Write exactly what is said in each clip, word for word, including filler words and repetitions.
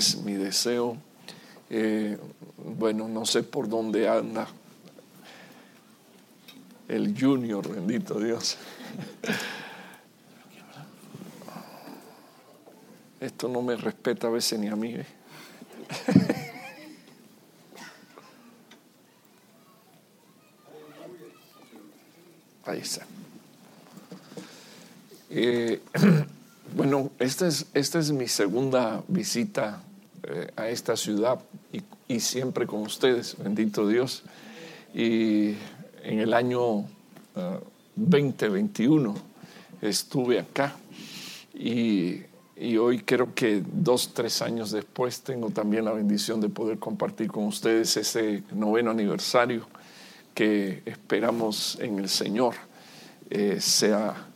es mi deseo. Eh, bueno, no sé por dónde anda el Junior, bendito Dios. Esto no me respeta a veces ni a mí, ¿eh? Ahí está. Eh, bueno, esta es, esta es mi segunda visita eh, a esta ciudad y, y siempre con ustedes, bendito Dios. Y en el año uh, veinte veintiuno estuve acá y, y hoy creo que dos, tres años después tengo también la bendición de poder compartir con ustedes ese noveno aniversario que esperamos en el Señor eh, sea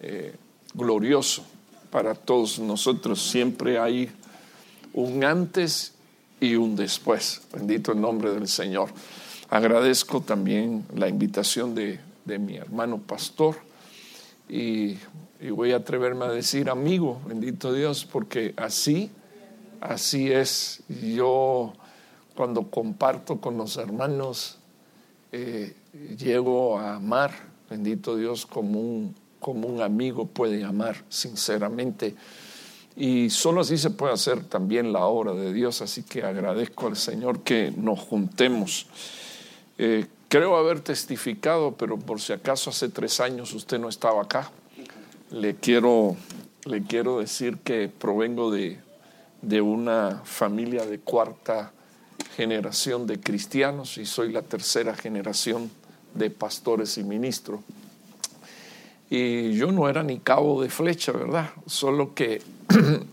eh, glorioso para todos nosotros. Siempre hay un antes y un después, bendito el nombre del Señor. Agradezco también la invitación de, de mi hermano pastor y, y voy a atreverme a decir amigo, bendito Dios, porque así, así es. Yo cuando comparto con los hermanos eh, llego a amar, bendito Dios, como un, como un amigo puede amar sinceramente. Y solo así se puede hacer también la obra de Dios, así que agradezco al Señor que nos juntemos. Eh, creo haber testificado, pero por si acaso hace tres años usted no estaba acá, le quiero, le quiero decir que provengo de, de una familia de cuarta generación de cristianos y soy la tercera generación de pastores y ministros. Y yo no era ni cabo de flecha, ¿verdad? Solo que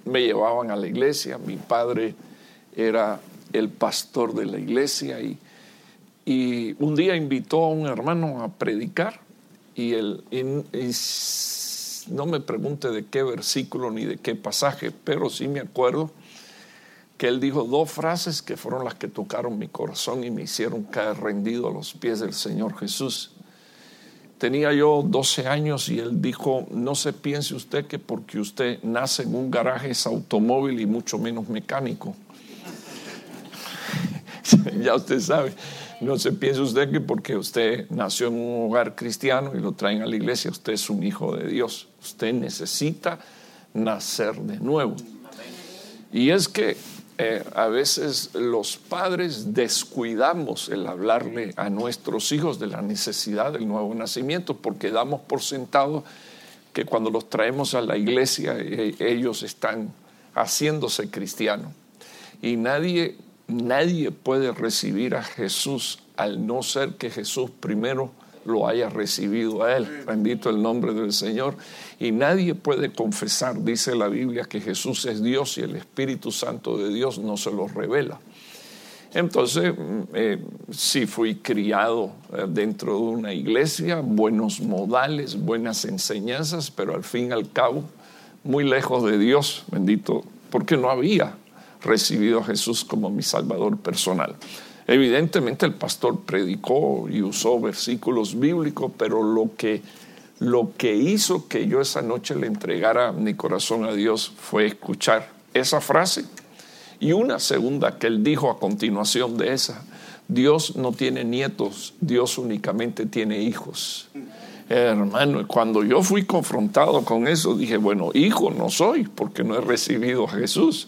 me llevaban a la iglesia. Mi padre era el pastor de la iglesia y Y un día invitó a un hermano a predicar y, él, y, y no me pregunte de qué versículo ni de qué pasaje, pero sí me acuerdo que él dijo dos frases que fueron las que tocaron mi corazón y me hicieron caer rendido a los pies del Señor Jesús. Tenía yo doce años y él dijo: no se piense usted que porque usted nace en un garaje es automóvil y mucho menos mecánico. Ya usted sabe. No se piense usted que porque usted nació en un hogar cristiano y lo traen a la iglesia, usted es un hijo de Dios. Usted necesita nacer de nuevo. Y es que eh, a veces los padres descuidamos el hablarle a nuestros hijos de la necesidad del nuevo nacimiento, porque damos por sentado que cuando los traemos a la iglesia eh, ellos están haciéndose cristianos. Y nadie... Nadie puede recibir a Jesús al no ser que Jesús primero lo haya recibido a él. Bendito el nombre del Señor. Y nadie puede confesar, dice la Biblia, que Jesús es Dios y el Espíritu Santo de Dios no se lo revela. Entonces, eh, sí fui criado dentro de una iglesia, buenos modales, buenas enseñanzas, pero al fin y al cabo, muy lejos de Dios, bendito, porque no había recibido a Jesús como mi Salvador personal. Evidentemente el pastor predicó y usó versículos bíblicos, pero lo que, lo que hizo que yo esa noche le entregara mi corazón a Dios fue escuchar esa frase y una segunda que él dijo a continuación de esa: Dios no tiene nietos, Dios únicamente tiene hijos. Hermano, cuando yo fui confrontado con eso dije: bueno, hijo no soy porque no he recibido a Jesús.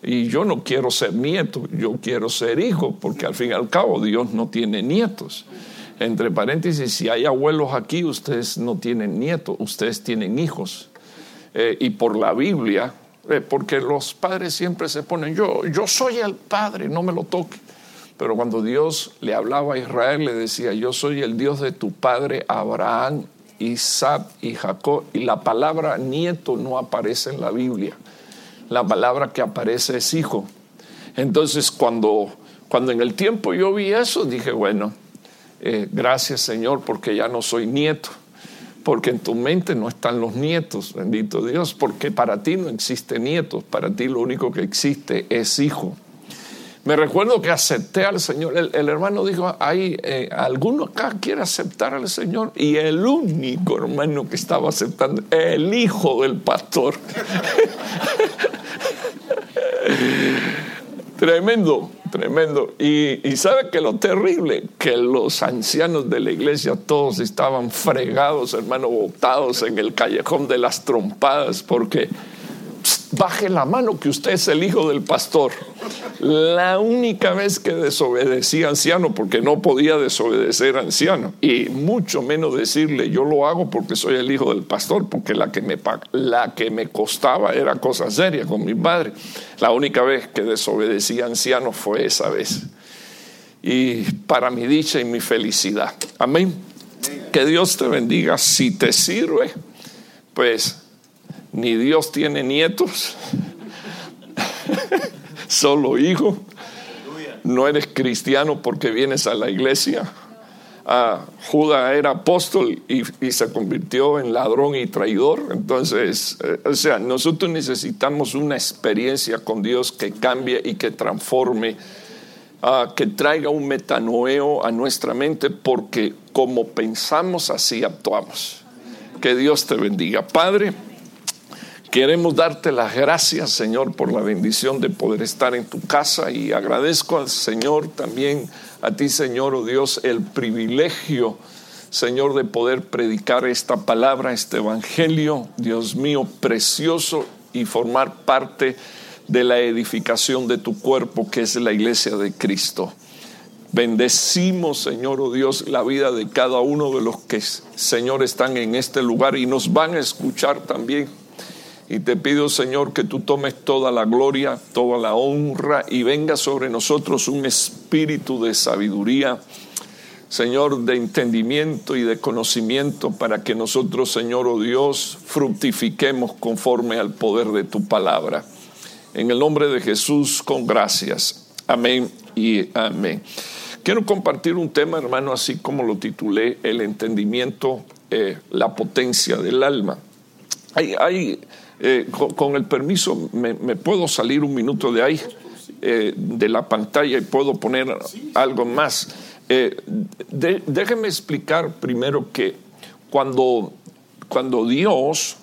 Y yo no quiero ser nieto, yo quiero ser hijo, porque al fin y al cabo Dios no tiene nietos. Entre paréntesis, si hay abuelos aquí, ustedes no tienen nietos, ustedes tienen hijos. Eh, y por la Biblia, eh, porque los padres siempre se ponen, yo, yo soy el padre, no me lo toque. Pero cuando Dios le hablaba a Israel, le decía: yo soy el Dios de tu padre Abraham, Isaac y Jacob. Y la palabra nieto no aparece en la Biblia. La palabra que aparece es hijo. Entonces cuando, cuando en el tiempo yo vi eso dije: bueno, eh, gracias Señor, porque ya no soy nieto, porque en tu mente no están los nietos, bendito Dios, porque para ti no existe nietos, para ti lo único que existe es hijo. Me recuerdo que acepté al Señor. El, el hermano dijo: ¿hay eh, alguno acá quiere aceptar al Señor? Y el único hermano que estaba aceptando, el hijo del pastor. Tremendo, tremendo. Y, y sabe que lo terrible, que los ancianos de la iglesia todos estaban fregados, hermano, botados en el callejón de las trompadas, porque pss, baje la mano que usted es el hijo del pastor. La única vez que desobedecía anciano, porque no podía desobedecer anciano, y mucho menos decirle yo lo hago porque soy el hijo del pastor, porque la que me, la que me costaba era cosa seria con mi padre. La única vez que desobedecía anciano fue esa vez, y para mi dicha y mi felicidad. Amén. Que Dios te bendiga. Si te sirve, pues ni Dios tiene nietos, solo hijo. No eres cristiano porque vienes a la iglesia. Ah, Judas era apóstol y, y se convirtió en ladrón y traidor. Entonces, eh, o sea, nosotros necesitamos una experiencia con Dios que cambie y que transforme, ah, que traiga un metanoeo a nuestra mente, porque como pensamos así actuamos. Que Dios te bendiga. Padre, queremos darte las gracias, Señor, por la bendición de poder estar en tu casa, y agradezco al Señor también, a ti, Señor, oh Dios, el privilegio, Señor, de poder predicar esta palabra, este evangelio, Dios mío, precioso, y formar parte de la edificación de tu cuerpo, que es la iglesia de Cristo. Bendecimos, Señor, oh Dios, la vida de cada uno de los que, Señor, están en este lugar y nos van a escuchar también. Y te pido, Señor, que tú tomes toda la gloria, toda la honra, y venga sobre nosotros un espíritu de sabiduría, Señor, de entendimiento y de conocimiento, para que nosotros, Señor, oh Dios, fructifiquemos conforme al poder de tu palabra. En el nombre de Jesús, con gracias. Amén y amén. Quiero compartir un tema, hermano, así como lo titulé: el entendimiento, eh, la potencia del alma. Hay... hay Eh, con, con el permiso, me, me puedo salir un minuto de ahí, eh, de la pantalla, y puedo poner algo más. Eh, de, déjeme explicar primero que cuando, cuando Dios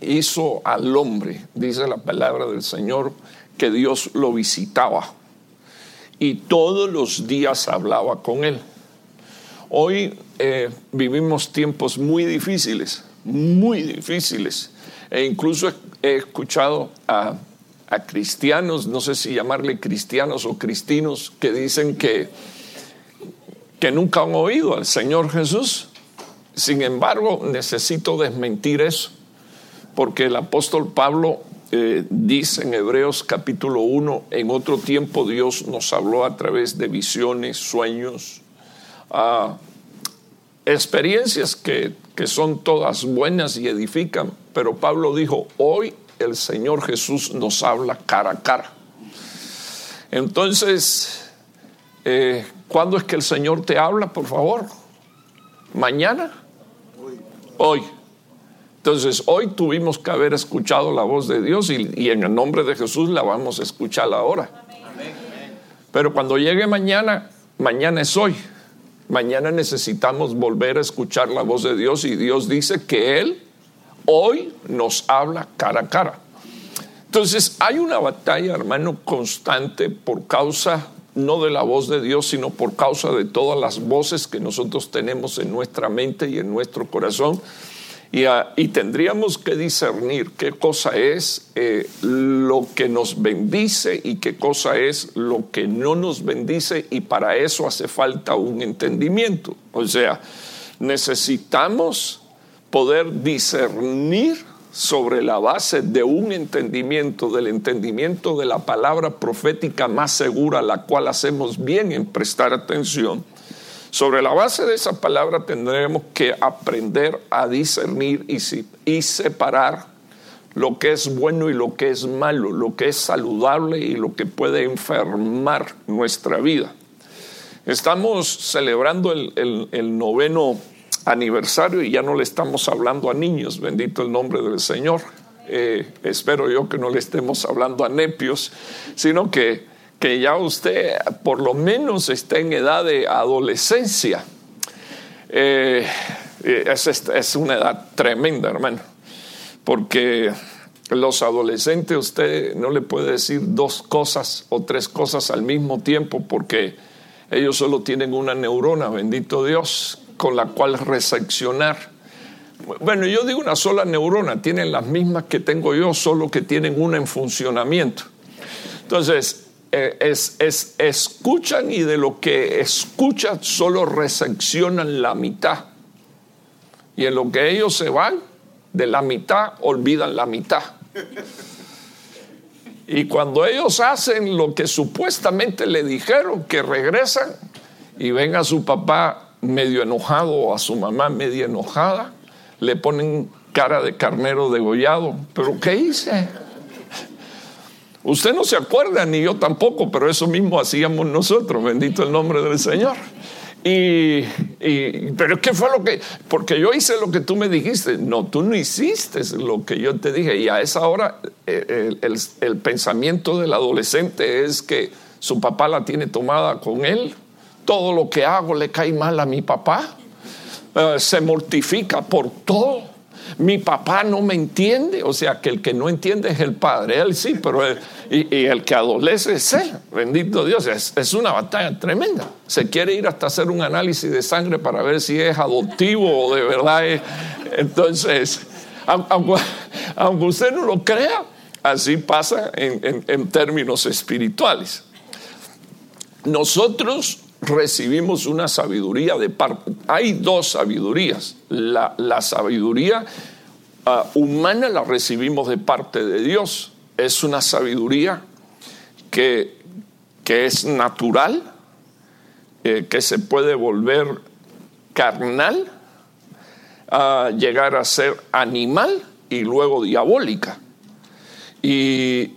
hizo al hombre, dice la palabra del Señor, que Dios lo visitaba y todos los días hablaba con él. Hoy eh, vivimos tiempos muy difíciles, muy difíciles. E incluso he escuchado a, a cristianos, no sé si llamarle cristianos o cristinos, que dicen que, que nunca han oído al Señor Jesús. Sin embargo, necesito desmentir eso, porque el apóstol Pablo eh, dice en Hebreos capítulo uno, en otro tiempo Dios nos habló a través de visiones, sueños, ah, experiencias que, que son todas buenas y edifican. Pero Pablo dijo, hoy el Señor Jesús nos habla cara a cara. Entonces, eh, ¿cuándo es que el Señor te habla, por favor? ¿Mañana? Hoy. Entonces, hoy tuvimos que haber escuchado la voz de Dios, y, y en el nombre de Jesús la vamos a escuchar ahora. Amén. Pero cuando llegue mañana, mañana es hoy. Mañana necesitamos volver a escuchar la voz de Dios, y Dios dice que Él hoy nos habla cara a cara. Entonces hay una batalla, hermano, constante, por causa no de la voz de Dios, sino por causa de todas las voces que nosotros tenemos en nuestra mente y en nuestro corazón, y, uh, y tendríamos que discernir qué cosa es eh, lo que nos bendice y qué cosa es lo que no nos bendice, y para eso hace falta un entendimiento. O sea, necesitamos poder discernir sobre la base de un entendimiento, del entendimiento de la palabra profética más segura, la cual hacemos bien en prestar atención. Sobre la base de esa palabra tendremos que aprender a discernir y, y separar lo que es bueno y lo que es malo, lo que es saludable y lo que puede enfermar nuestra vida. Estamos celebrando el, el, el noveno aniversario, y ya no le estamos hablando a niños, bendito el nombre del Señor. Eh, espero yo que no le estemos hablando a nepios, sino que, que ya usted por lo menos está en edad de adolescencia. Eh, es, es una edad tremenda, hermano, porque Los adolescentes, usted no le puede decir dos cosas o tres cosas al mismo tiempo, porque ellos solo tienen una neurona, bendito Dios, con la cual recepcionar. Bueno, yo digo una sola neurona, tienen las mismas que tengo yo, solo que tienen una en funcionamiento. Entonces, eh, es, es, escuchan, y de lo que escuchan solo recepcionan la mitad. Y en lo que ellos se van, de la mitad olvidan la mitad. Y cuando ellos hacen lo que supuestamente le dijeron, que regresan y ven a su papá medio enojado o a su mamá medio enojada, le ponen cara de carnero degollado. ¿Pero qué hice? Usted no se acuerda, ni yo tampoco, pero eso mismo hacíamos nosotros, bendito el nombre del Señor. Y, y pero ¿qué fue lo que? Porque yo hice lo que tú me dijiste. No, tú no hiciste lo que yo te dije. Y a esa hora el, el, el pensamiento del adolescente es que su papá la tiene tomada con él. Todo lo que hago le cae mal a mi papá. eh, Se mortifica por todo. Mi papá no me entiende. O sea, que el que no entiende es el padre. Él sí, pero él, y, y el que adolece es él. Bendito Dios, es, es una batalla tremenda. Se quiere ir hasta hacer un análisis de sangre para ver si es adoptivo o de verdad es. Entonces, aunque, aunque usted no lo crea, así pasa en, en, en términos espirituales. Nosotros recibimos una sabiduría de parte. Hay dos sabidurías. La, la sabiduría uh, humana la recibimos de parte de Dios. Es una sabiduría que, que es natural, eh, que se puede volver carnal, uh, llegar a ser animal y luego diabólica. Y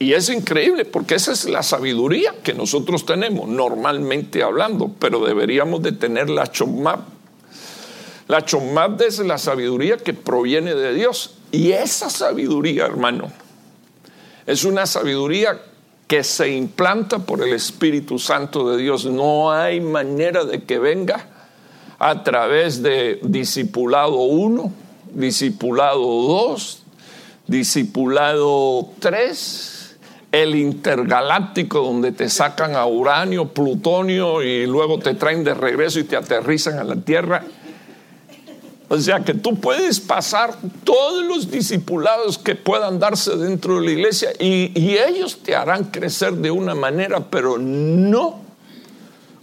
Y es increíble, porque esa es la sabiduría que nosotros tenemos, normalmente hablando, pero deberíamos de tener la chomab. La chomab es la sabiduría que proviene de Dios. Y esa sabiduría, hermano, es una sabiduría que se implanta por el Espíritu Santo de Dios. No hay manera de que venga a través de discipulado uno, discipulado dos, discipulado tres, el intergaláctico, donde te sacan a uranio, plutonio, y luego te traen de regreso y te aterrizan a la tierra. O sea que tú puedes pasar todos los discipulados que puedan darse dentro de la iglesia, y, y ellos te harán crecer de una manera, pero no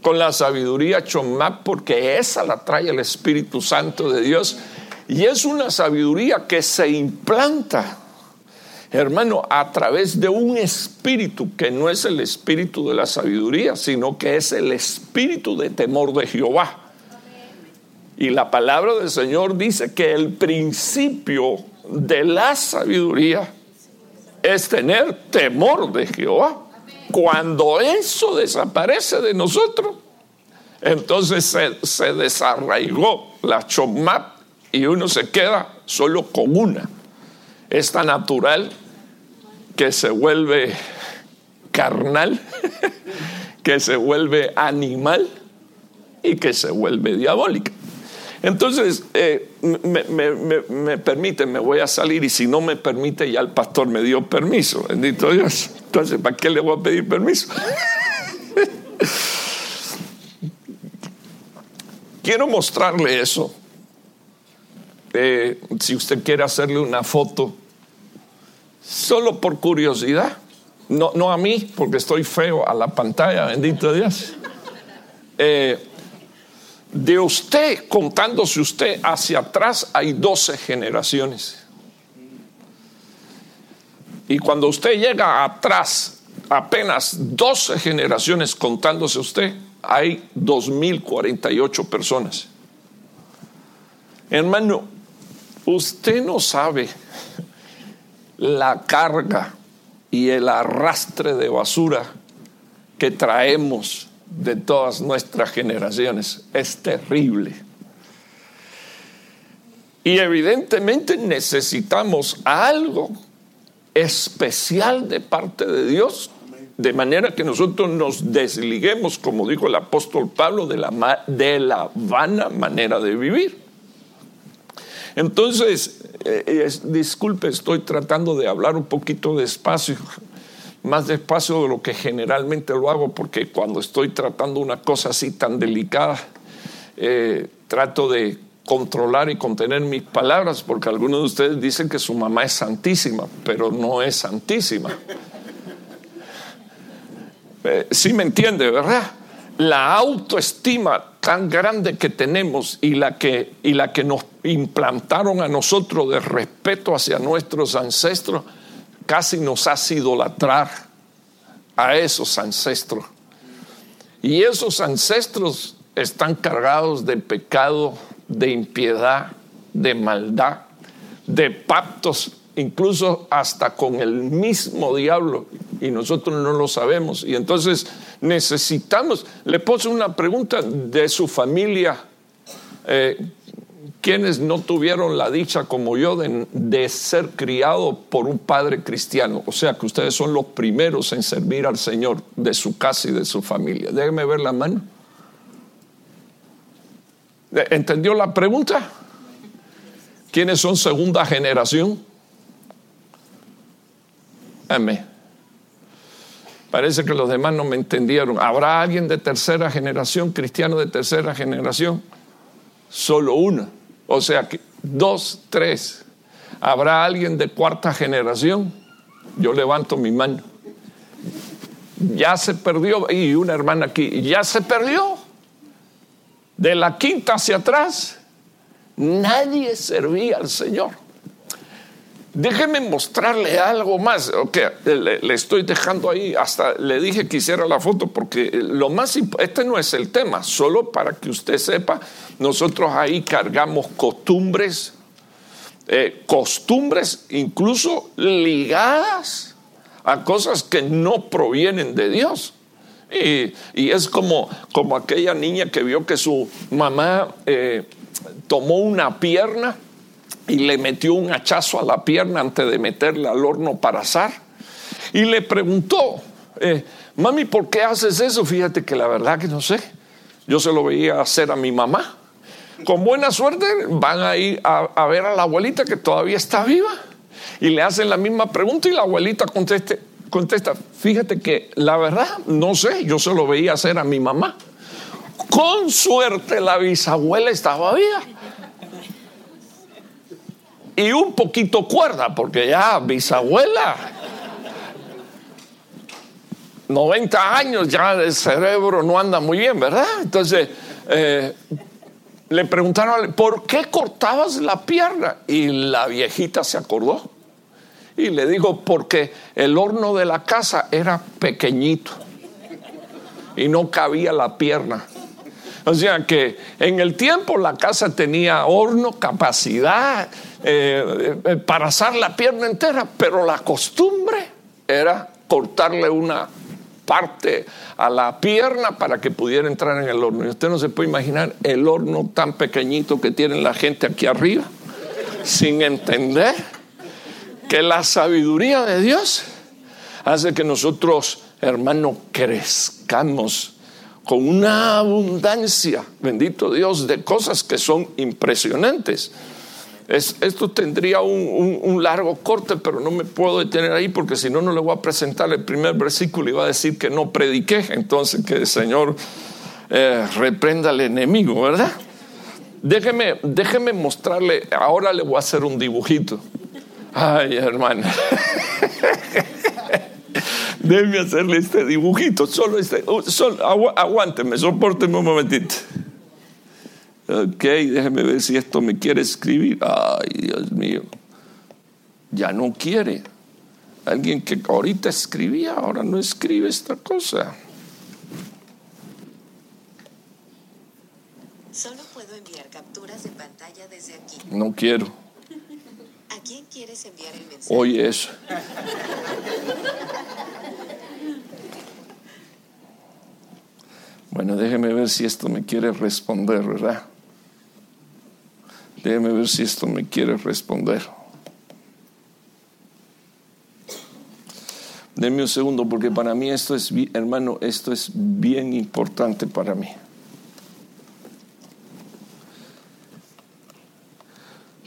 con la sabiduría chomá, porque esa la trae el Espíritu Santo de Dios, y es una sabiduría que se implanta, hermano, a través de un espíritu que no es el espíritu de la sabiduría, sino que es el espíritu de temor de Jehová. Y la palabra del Señor dice que el principio de la sabiduría es tener temor de Jehová. Cuando eso desaparece de nosotros, entonces se, se desarraigó la chomá, y uno se queda solo con una. Es tan natural que se vuelve carnal, que se vuelve animal y que se vuelve diabólica. Entonces, eh, me, me, me, me permite, me voy a salir, y si no me permite, ya el pastor me dio permiso, bendito Dios. Entonces, ¿para qué le voy a pedir permiso? Quiero mostrarle eso. Eh, si usted quiere hacerle una foto, solo por curiosidad, no, no a mí, porque estoy feo a la pantalla, bendito Dios, eh, de usted, contándose usted hacia atrás, hay doce generaciones. Y cuando usted llega atrás, apenas doce generaciones contándose usted, hay dos mil cuarenta y ocho personas. Hermano, usted no sabe la carga y el arrastre de basura que traemos de todas nuestras generaciones. Es terrible. Y evidentemente necesitamos algo especial de parte de Dios, de manera que nosotros nos desliguemos, como dijo el apóstol Pablo, de la, de la vana manera de vivir. Entonces, eh, eh, disculpe, estoy tratando de hablar un poquito despacio, más despacio de lo que generalmente lo hago, porque cuando estoy tratando una cosa así tan delicada, eh, trato de controlar y contener mis palabras, porque algunos de ustedes dicen que su mamá es santísima, pero no es santísima. Eh, sí me entiende, ¿verdad? La autoestima tan grande que tenemos y la que, y la que nos implantaron a nosotros de respeto hacia nuestros ancestros, casi nos hace idolatrar a esos ancestros. Y esos ancestros están cargados de pecado, de impiedad, de maldad, de pactos, incluso hasta con el mismo diablo, y nosotros no lo sabemos. Y entonces necesitamos, le puse una pregunta de su familia, eh, quienes no tuvieron la dicha como yo de, de ser criado por un padre cristiano, o sea que ustedes son los primeros en servir al Señor de su casa y de su familia. Déjenme ver la mano. ¿Entendió la pregunta? ¿Quiénes son segunda generación? Amén. Parece que los demás no me entendieron. ¿Habrá alguien de tercera generación, cristiano de tercera generación? Solo una. O sea, que dos, tres. ¿Habrá alguien de cuarta generación? Yo levanto mi mano. Ya se perdió. Y una hermana aquí. Ya se perdió. De la quinta hacia atrás, nadie servía al Señor. Déjeme mostrarle algo más. Okay, le, le estoy dejando ahí, hasta le dije que hiciera la foto, porque lo más imp- este no es el tema, solo para que usted sepa, nosotros ahí cargamos costumbres, eh, costumbres incluso ligadas a cosas que no provienen de Dios. Y, y es como, como aquella niña que vio que su mamá eh, tomó una pierna y le metió un hachazo a la pierna antes de meterla al horno para asar, y le preguntó, eh, mami, ¿por qué haces eso? Fíjate que la verdad que no sé, yo se lo veía hacer a mi mamá. Con buena suerte van a ir a, a ver a la abuelita, que todavía está viva, y le hacen la misma pregunta, y la abuelita conteste Contesta, fíjate que la verdad no sé, yo se lo veía hacer a mi mamá. Con suerte la bisabuela estaba viva y un poquito cuerda, porque ya bisabuela, noventa años, ya el cerebro no anda muy bien, ¿verdad? Entonces eh, le preguntaron, ¿por qué cortabas la pierna? Y la viejita se acordó y le digo, porque el horno de la casa era pequeñito y no cabía la pierna. O sea que en el tiempo la casa tenía horno, capacidad eh, para asar la pierna entera, pero la costumbre era cortarle una parte a la pierna para que pudiera entrar en el horno. Y usted no se puede imaginar el horno tan pequeñito que tiene la gente aquí arriba, sin entender que la sabiduría de Dios hace que nosotros, hermanos, crezcamos con una abundancia, bendito Dios, de cosas que son impresionantes. Es, esto tendría un, un, un largo corte, pero no me puedo detener ahí, porque si no, no le voy a presentar el primer versículo y va a decir que no prediqué. Entonces, que el Señor eh, reprenda al enemigo, ¿verdad? Déjeme, déjeme mostrarle, ahora le voy a hacer un dibujito. Ay, hermano, déjeme hacerle este dibujito, solo este, solo, agu- aguánteme, sopórteme un momentito. Ok, déjeme ver si esto me quiere escribir. Ay, Dios mío, ya no quiere. Alguien que ahorita escribía, ahora no escribe esta cosa. Solo puedo enviar capturas de pantalla desde aquí. No quiero. ¿A quién quieres enviar el mensaje? Oye eso. Bueno, déjeme ver si esto me quiere responder, ¿verdad? Déjeme ver si esto me quiere responder. Denme un segundo, porque para mí esto es, hermano, esto es bien importante para mí.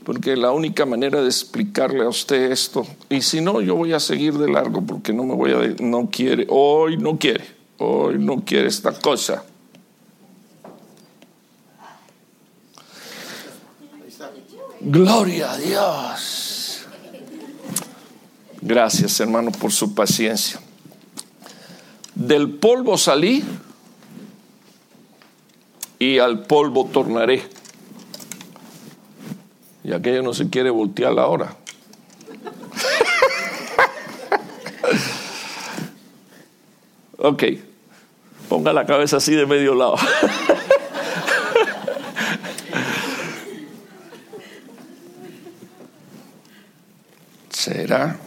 porque la única manera de explicarle a usted esto, y si no, yo voy a seguir de largo porque no me voy a, no quiere, hoy no quiere, hoy no quiere esta cosa. Gloria a Dios. Gracias, hermano, por su paciencia. Del polvo salí y al polvo tornaré. Y aquello no se quiere voltear ahora. Ok, ponga la cabeza así de medio lado. ¿Será?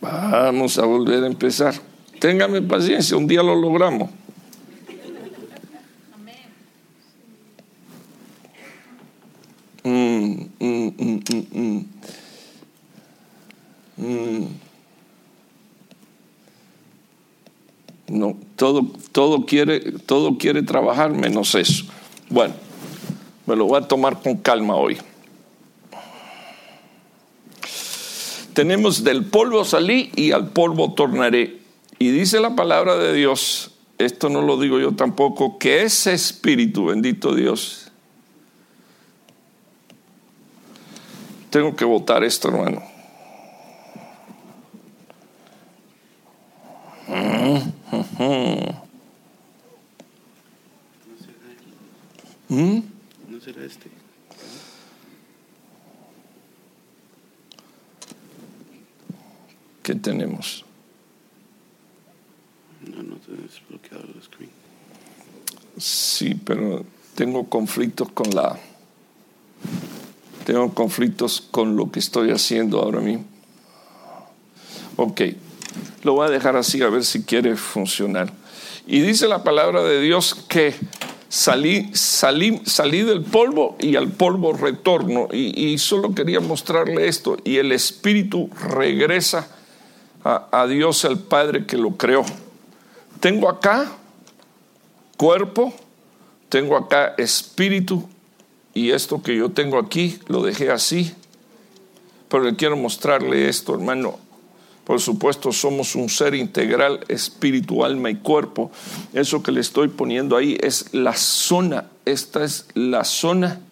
Vamos a volver a empezar. Téngame paciencia, un día lo logramos. Mm, mm, mm, mm, mm. Mm. No, todo, todo quiere, todo quiere trabajar menos eso. Bueno, me lo voy a tomar con calma hoy. Tenemos del polvo salí y al polvo tornaré. Y dice la palabra de Dios, esto no lo digo yo tampoco, que ese espíritu, bendito Dios. Tengo que votar esto, hermano. ¿Mm? ¿No será este? ¿Qué tenemos? No, no te he desbloqueado el screen. Sí, pero tengo conflictos con la... Tengo conflictos con lo que estoy haciendo ahora mismo. Ok, lo voy a dejar así a ver si quiere funcionar. Y dice la palabra de Dios que salí, salí, salí del polvo y al polvo retorno. Y, y solo quería mostrarle esto. Y el espíritu regresa a, a Dios, el Padre que lo creó. Tengo acá cuerpo, tengo acá espíritu. Y esto que yo tengo aquí, lo dejé así. Pero le quiero mostrarle esto, hermano. Por supuesto, somos un ser integral, espíritu, alma y cuerpo. Eso que le estoy poniendo ahí es la zona. Esta es la zona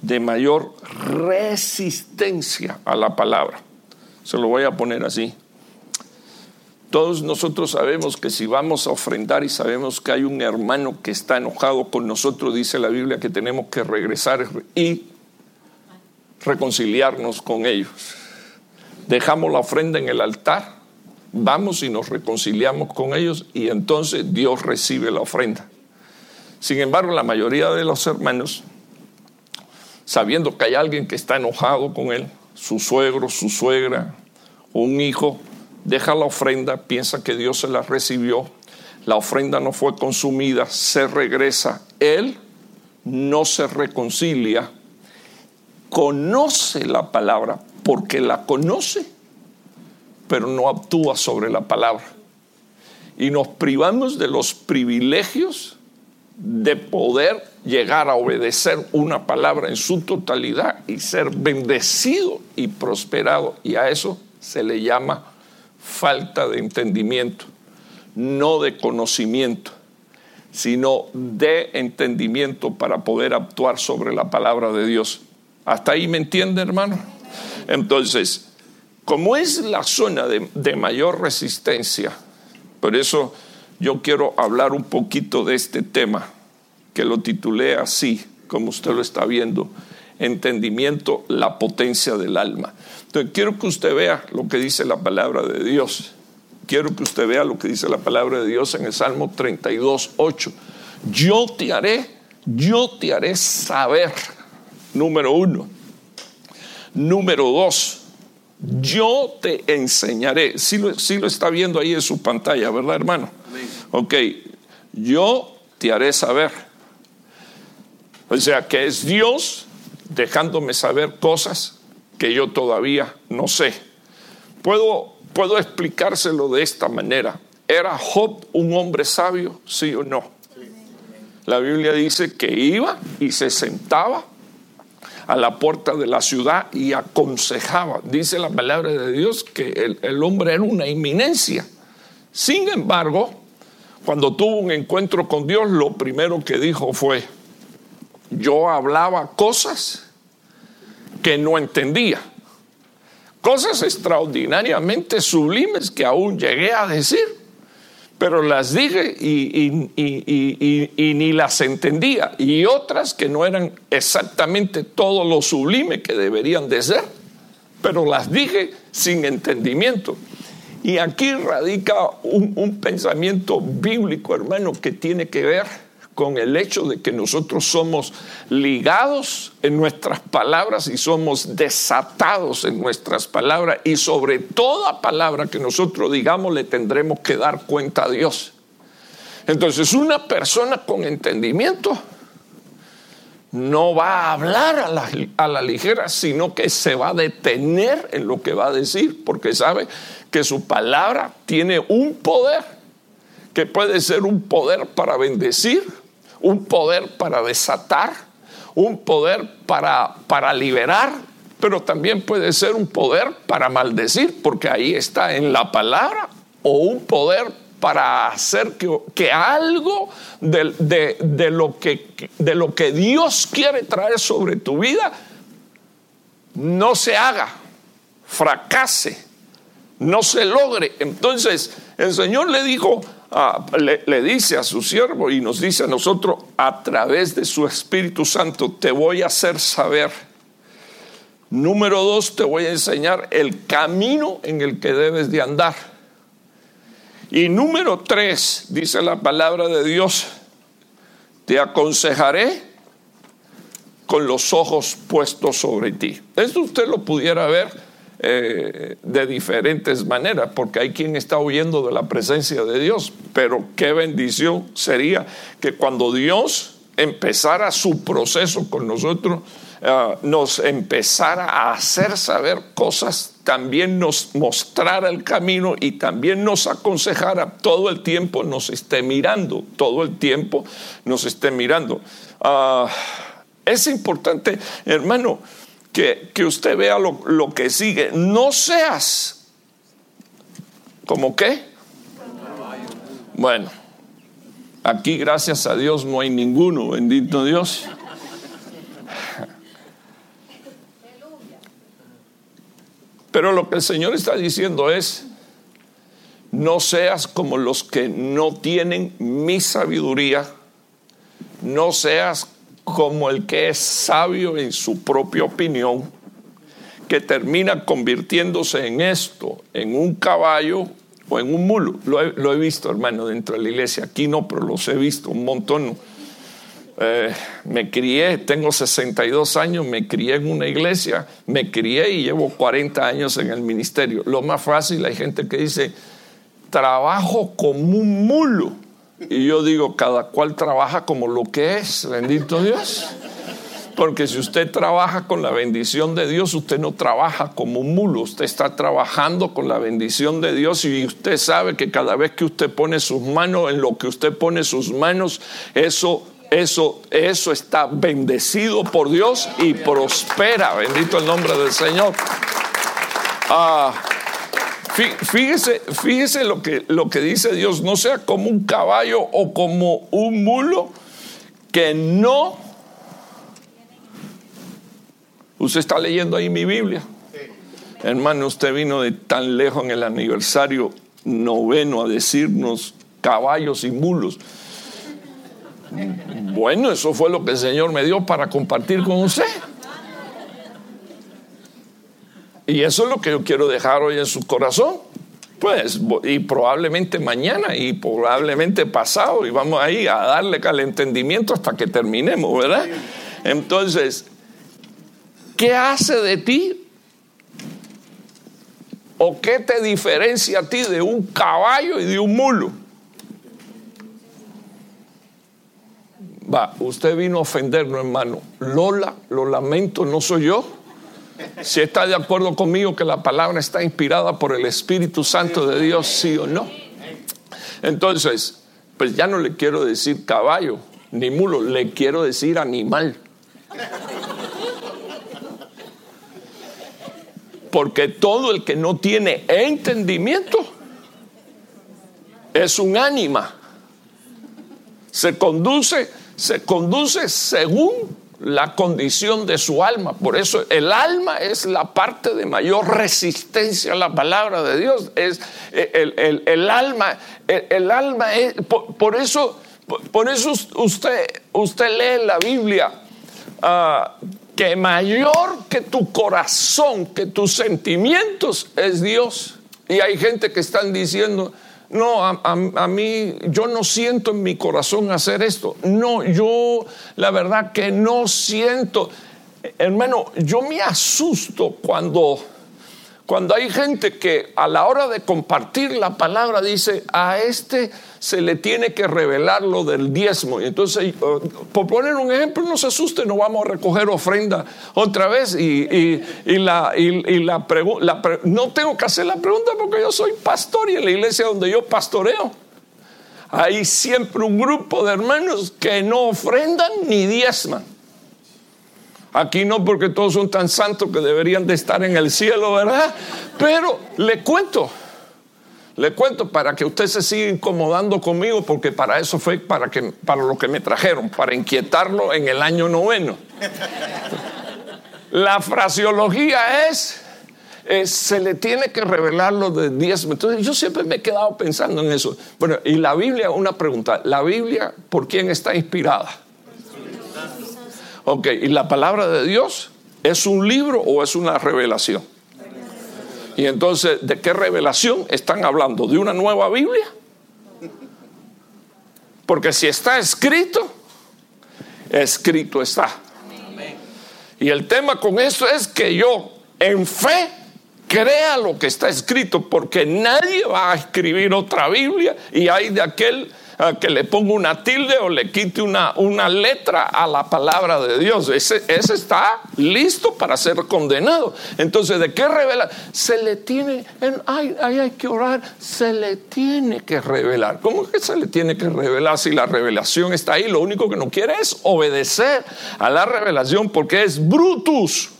de mayor resistencia a la palabra. Se lo voy a poner así. Todos nosotros sabemos que si vamos a ofrendar y sabemos que hay un hermano que está enojado con nosotros, dice la Biblia que tenemos que regresar y reconciliarnos con ellos. Dejamos la ofrenda en el altar, vamos y nos reconciliamos con ellos y entonces Dios recibe la ofrenda. Sin embargo, la mayoría de los hermanos, sabiendo que hay alguien que está enojado con él, su suegro, su suegra, un hijo, deja la ofrenda, piensa que Dios se la recibió, la ofrenda no fue consumida, se regresa, él no se reconcilia, conoce la palabra porque la conoce, pero no actúa sobre la palabra. Y nos privamos de los privilegios de poder llegar a obedecer una palabra en su totalidad y ser bendecido y prosperado. Y a eso se le llama falta de entendimiento, no de conocimiento, sino de entendimiento para poder actuar sobre la palabra de Dios. ¿Hasta ahí me entiende, hermano? Entonces, como es la zona de, de mayor resistencia, por eso yo quiero hablar un poquito de este tema, que lo titulé así, como usted lo está viendo, entendimiento, la potencia del alma. Entonces quiero que usted vea lo que dice la palabra de Dios. Quiero que usted vea lo que dice la palabra de Dios en el Salmo treinta y dos, ocho. Yo te haré, yo te haré saber. Número uno. Número dos. Yo te enseñaré. Sí lo, sí lo está viendo ahí en su pantalla, ¿verdad, hermano? Amén. Ok. Yo te haré saber. O sea que es Dios dejándome saber cosas que yo todavía no sé. ¿Puedo, puedo explicárselo de esta manera? ¿Era Job un hombre sabio? ¿Sí o no? Sí. la Biblia dice que iba y se sentaba a la puerta de la ciudad y aconsejaba. Dice la palabra de Dios que el, el hombre era una eminencia. Sin embargo, cuando tuvo un encuentro con Dios, lo primero que dijo fue: yo hablaba cosas que no entendía, cosas extraordinariamente sublimes que aún llegué a decir, pero las dije y, y, y, y, y, y ni las entendía, y otras que no eran exactamente todo lo sublime que deberían de ser, pero las dije sin entendimiento. Y aquí radica un, un pensamiento bíblico, hermano, que tiene que ver con el hecho de que nosotros somos ligados en nuestras palabras y somos desatados en nuestras palabras, y sobre toda palabra que nosotros digamos le tendremos que dar cuenta a Dios. Entonces, una persona con entendimiento no va a hablar a la, a la ligera, sino que se va a detener en lo que va a decir, porque sabe que su palabra tiene un poder que puede ser un poder para bendecir, un poder para desatar, un poder para, para liberar, pero también puede ser un poder para maldecir, porque ahí está en la palabra, o un poder para hacer que, que algo de, de, de, lo que, de lo que Dios quiere traer sobre tu vida no se haga, fracase, no se logre. Entonces el Señor le dijo, ah, le, le dice a su siervo y nos dice a nosotros a través de su Espíritu Santo: te voy a hacer saber. Número dos, te voy a enseñar el camino en el que debes de andar. Y número tres, dice la palabra de Dios: te aconsejaré con los ojos puestos sobre ti. Esto usted lo pudiera ver eh, de diferentes maneras, porque hay quien está huyendo de la presencia de Dios. Pero qué bendición sería que cuando Dios empezara su proceso con nosotros, eh, nos empezara a hacer saber cosas, también nos mostrara el camino y también nos aconsejara. Todo el tiempo nos esté mirando, todo el tiempo nos esté mirando. Uh, es importante, hermano, que, que usted vea lo, lo que sigue. No seas ¿como qué? Bueno, aquí gracias a Dios no hay ninguno, bendito Dios. Pero lo que el Señor está diciendo es: no seas como los que no tienen mi sabiduría, no seas como el que es sabio en su propia opinión, que termina convirtiéndose en esto, en un caballo o en un mulo. Lo he, lo he visto, hermano, dentro de la iglesia. Aquí no, pero los he visto un montón. Eh, me crié, tengo sesenta y dos años, me crié en una iglesia, me crié y llevo cuarenta años en el ministerio. Lo más fácil, hay gente que dice: trabajo como un mulo. Y yo digo: cada cual trabaja como lo que es, bendito Dios. Porque si usted trabaja con la bendición de Dios, usted no trabaja como un mulo, usted está trabajando con la bendición de Dios, y usted sabe que cada vez que usted pone sus manos en lo que usted pone sus manos, eso Eso, eso está bendecido por Dios y prospera. Bendito el nombre del Señor. Ah, fíjese, fíjese lo que, lo que dice Dios: no sea como un caballo o como un mulo que no. Usted está leyendo ahí mi Biblia. Hermano, usted vino de tan lejos en el aniversario noveno a decirnos caballos y mulos. Bueno, eso fue lo que el Señor me dio para compartir con usted, y eso es lo que yo quiero dejar hoy en su corazón, pues, y probablemente mañana y probablemente pasado, y vamos ahí a darle al entendimiento hasta que terminemos, ¿verdad? Entonces, ¿qué hace de ti o qué te diferencia a ti de un caballo y de un mulo? Va, usted vino a ofendernos, hermano. Lola, lo lamento, no soy yo. Si está de acuerdo conmigo que la palabra está inspirada por el Espíritu Santo de Dios, sí o no. Entonces, pues ya no le quiero decir caballo, ni mulo, le quiero decir animal. Porque todo el que no tiene entendimiento es un ánima. Se conduce, se conduce según la condición de su alma. Por eso el alma es la parte de mayor resistencia a la palabra de Dios. Es el, el, el alma, el, el alma es, por, por eso, por eso usted, usted lee la Biblia. Uh, que mayor que tu corazón, que tus sentimientos es Dios. Y hay gente que están diciendo, no, a, a, a mí, yo no siento en mi corazón hacer esto. No, yo la verdad que no siento. Hermano, yo me asusto cuando, cuando hay gente que a la hora de compartir la palabra dice, a este se le tiene que revelar lo del diezmo. Y entonces, por poner un ejemplo, no se asuste, no vamos a recoger ofrenda otra vez. Y, y, y la, y, y la pregunta, pre- no tengo que hacer la pregunta porque yo soy pastor y en la iglesia donde yo pastoreo hay siempre un grupo de hermanos que no ofrendan ni diezman. Aquí no, porque todos son tan santos que deberían de estar en el cielo, ¿verdad? Pero le cuento. Le cuento para que usted se siga incomodando conmigo, porque para eso fue para, que, para lo que me trajeron, para inquietarlo en el año noveno. La fraseología es, es se le tiene que revelar lo de diezmo. Entonces yo siempre me he quedado pensando en eso. Bueno, y la Biblia, una pregunta, ¿la Biblia por quién está inspirada? Ok, ¿y la palabra de Dios es un libro o es una revelación? Y entonces, ¿de qué revelación están hablando? ¿De una nueva Biblia? Porque si está escrito, escrito está. Amén. Y el tema con eso es que yo, en fe, crea lo que está escrito, porque nadie va a escribir otra Biblia y hay de aquel que le ponga una tilde o le quite una, una letra a la palabra de Dios. Ese, ese está listo para ser condenado. Entonces, ¿de qué revelar? Se le tiene, ay, ay, hay que orar, se le tiene que revelar. ¿Cómo que se le tiene que revelar si la revelación está ahí? Lo único que no quiere es obedecer a la revelación porque es Brutus.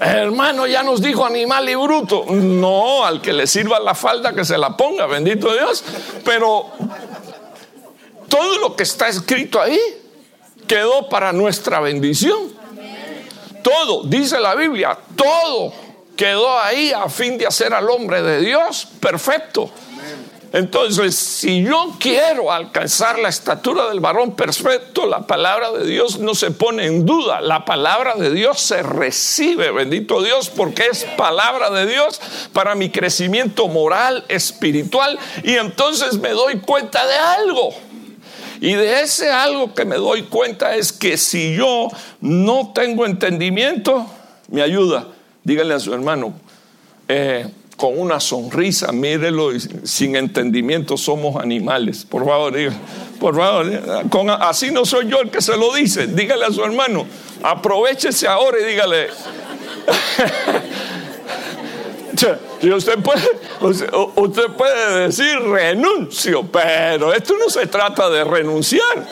Hermano, ya nos dijo animal y bruto. No, al que le sirva la falda que se la ponga, bendito Dios. Pero todo lo que está escrito ahí quedó para nuestra bendición. Todo, dice la Biblia, todo quedó ahí a fin de hacer al hombre de Dios perfecto. Entonces, si yo quiero alcanzar la estatura del varón perfecto, la palabra de Dios no se pone en duda. La palabra de Dios se recibe, bendito Dios, porque es palabra de Dios para mi crecimiento moral, espiritual. Y entonces me doy cuenta de algo. Y de ese algo que me doy cuenta es que si yo no tengo entendimiento, me ayuda. Dígale a su hermano, eh, con una sonrisa, mírelo, y sin entendimiento somos animales. Por favor, diga, por favor, con, así no soy yo el que se lo dice. Dígale a su hermano, aprovéchese ahora y dígale. Y usted puede, usted puede decir renuncio, pero esto no se trata de renunciar.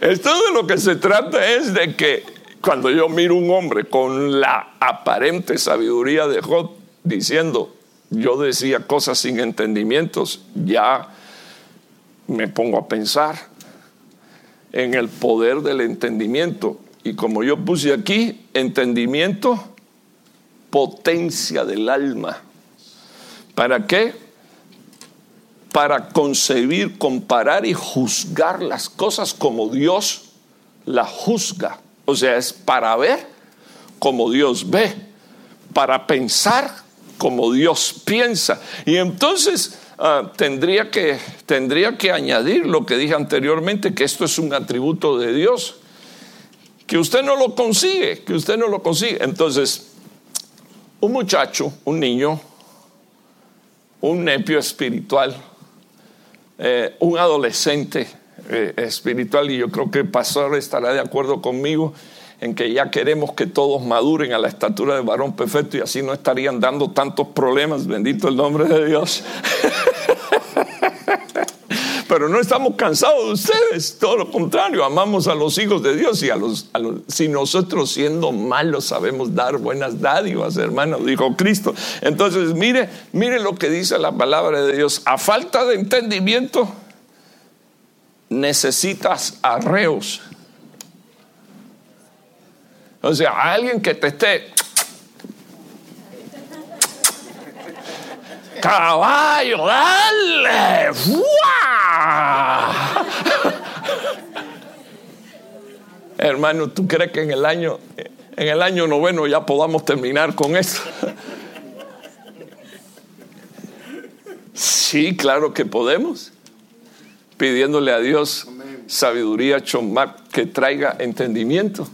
Esto de lo que se trata es de que cuando yo miro un hombre con la aparente sabiduría de Job diciendo, yo decía cosas sin entendimientos, ya me pongo a pensar en el poder del entendimiento. Y como yo puse aquí, entendimiento, potencia del alma. ¿Para qué? Para concebir, comparar y juzgar las cosas como Dios las juzga. O sea, es para ver como Dios ve, para pensar como Dios piensa. Y entonces uh, tendría que, tendría que añadir lo que dije anteriormente, que esto es un atributo de Dios, que usted no lo consigue, que usted no lo consigue. Entonces, un muchacho, un niño, un nepio espiritual, eh, un adolescente espiritual, y yo creo que el pastor estará de acuerdo conmigo, en que ya queremos que todos maduren a la estatura del varón perfecto, y así no estarían dando tantos problemas, bendito el nombre de Dios. Pero no estamos cansados de ustedes, todo lo contrario, amamos a los hijos de Dios, y a los, a los, si nosotros siendo malos sabemos dar buenas dádivas, hermanos, dijo Cristo. Entonces mire, mire lo que dice la palabra de Dios: a falta de entendimiento necesitas arreos. O sea, alguien que te esté caballo, dale, ¡fua! Hermano, ¿tú crees que en el año en el año noveno ya podamos terminar con esto? Sí, claro que podemos, pidiéndole a Dios sabiduría, chomac, que traiga entendimiento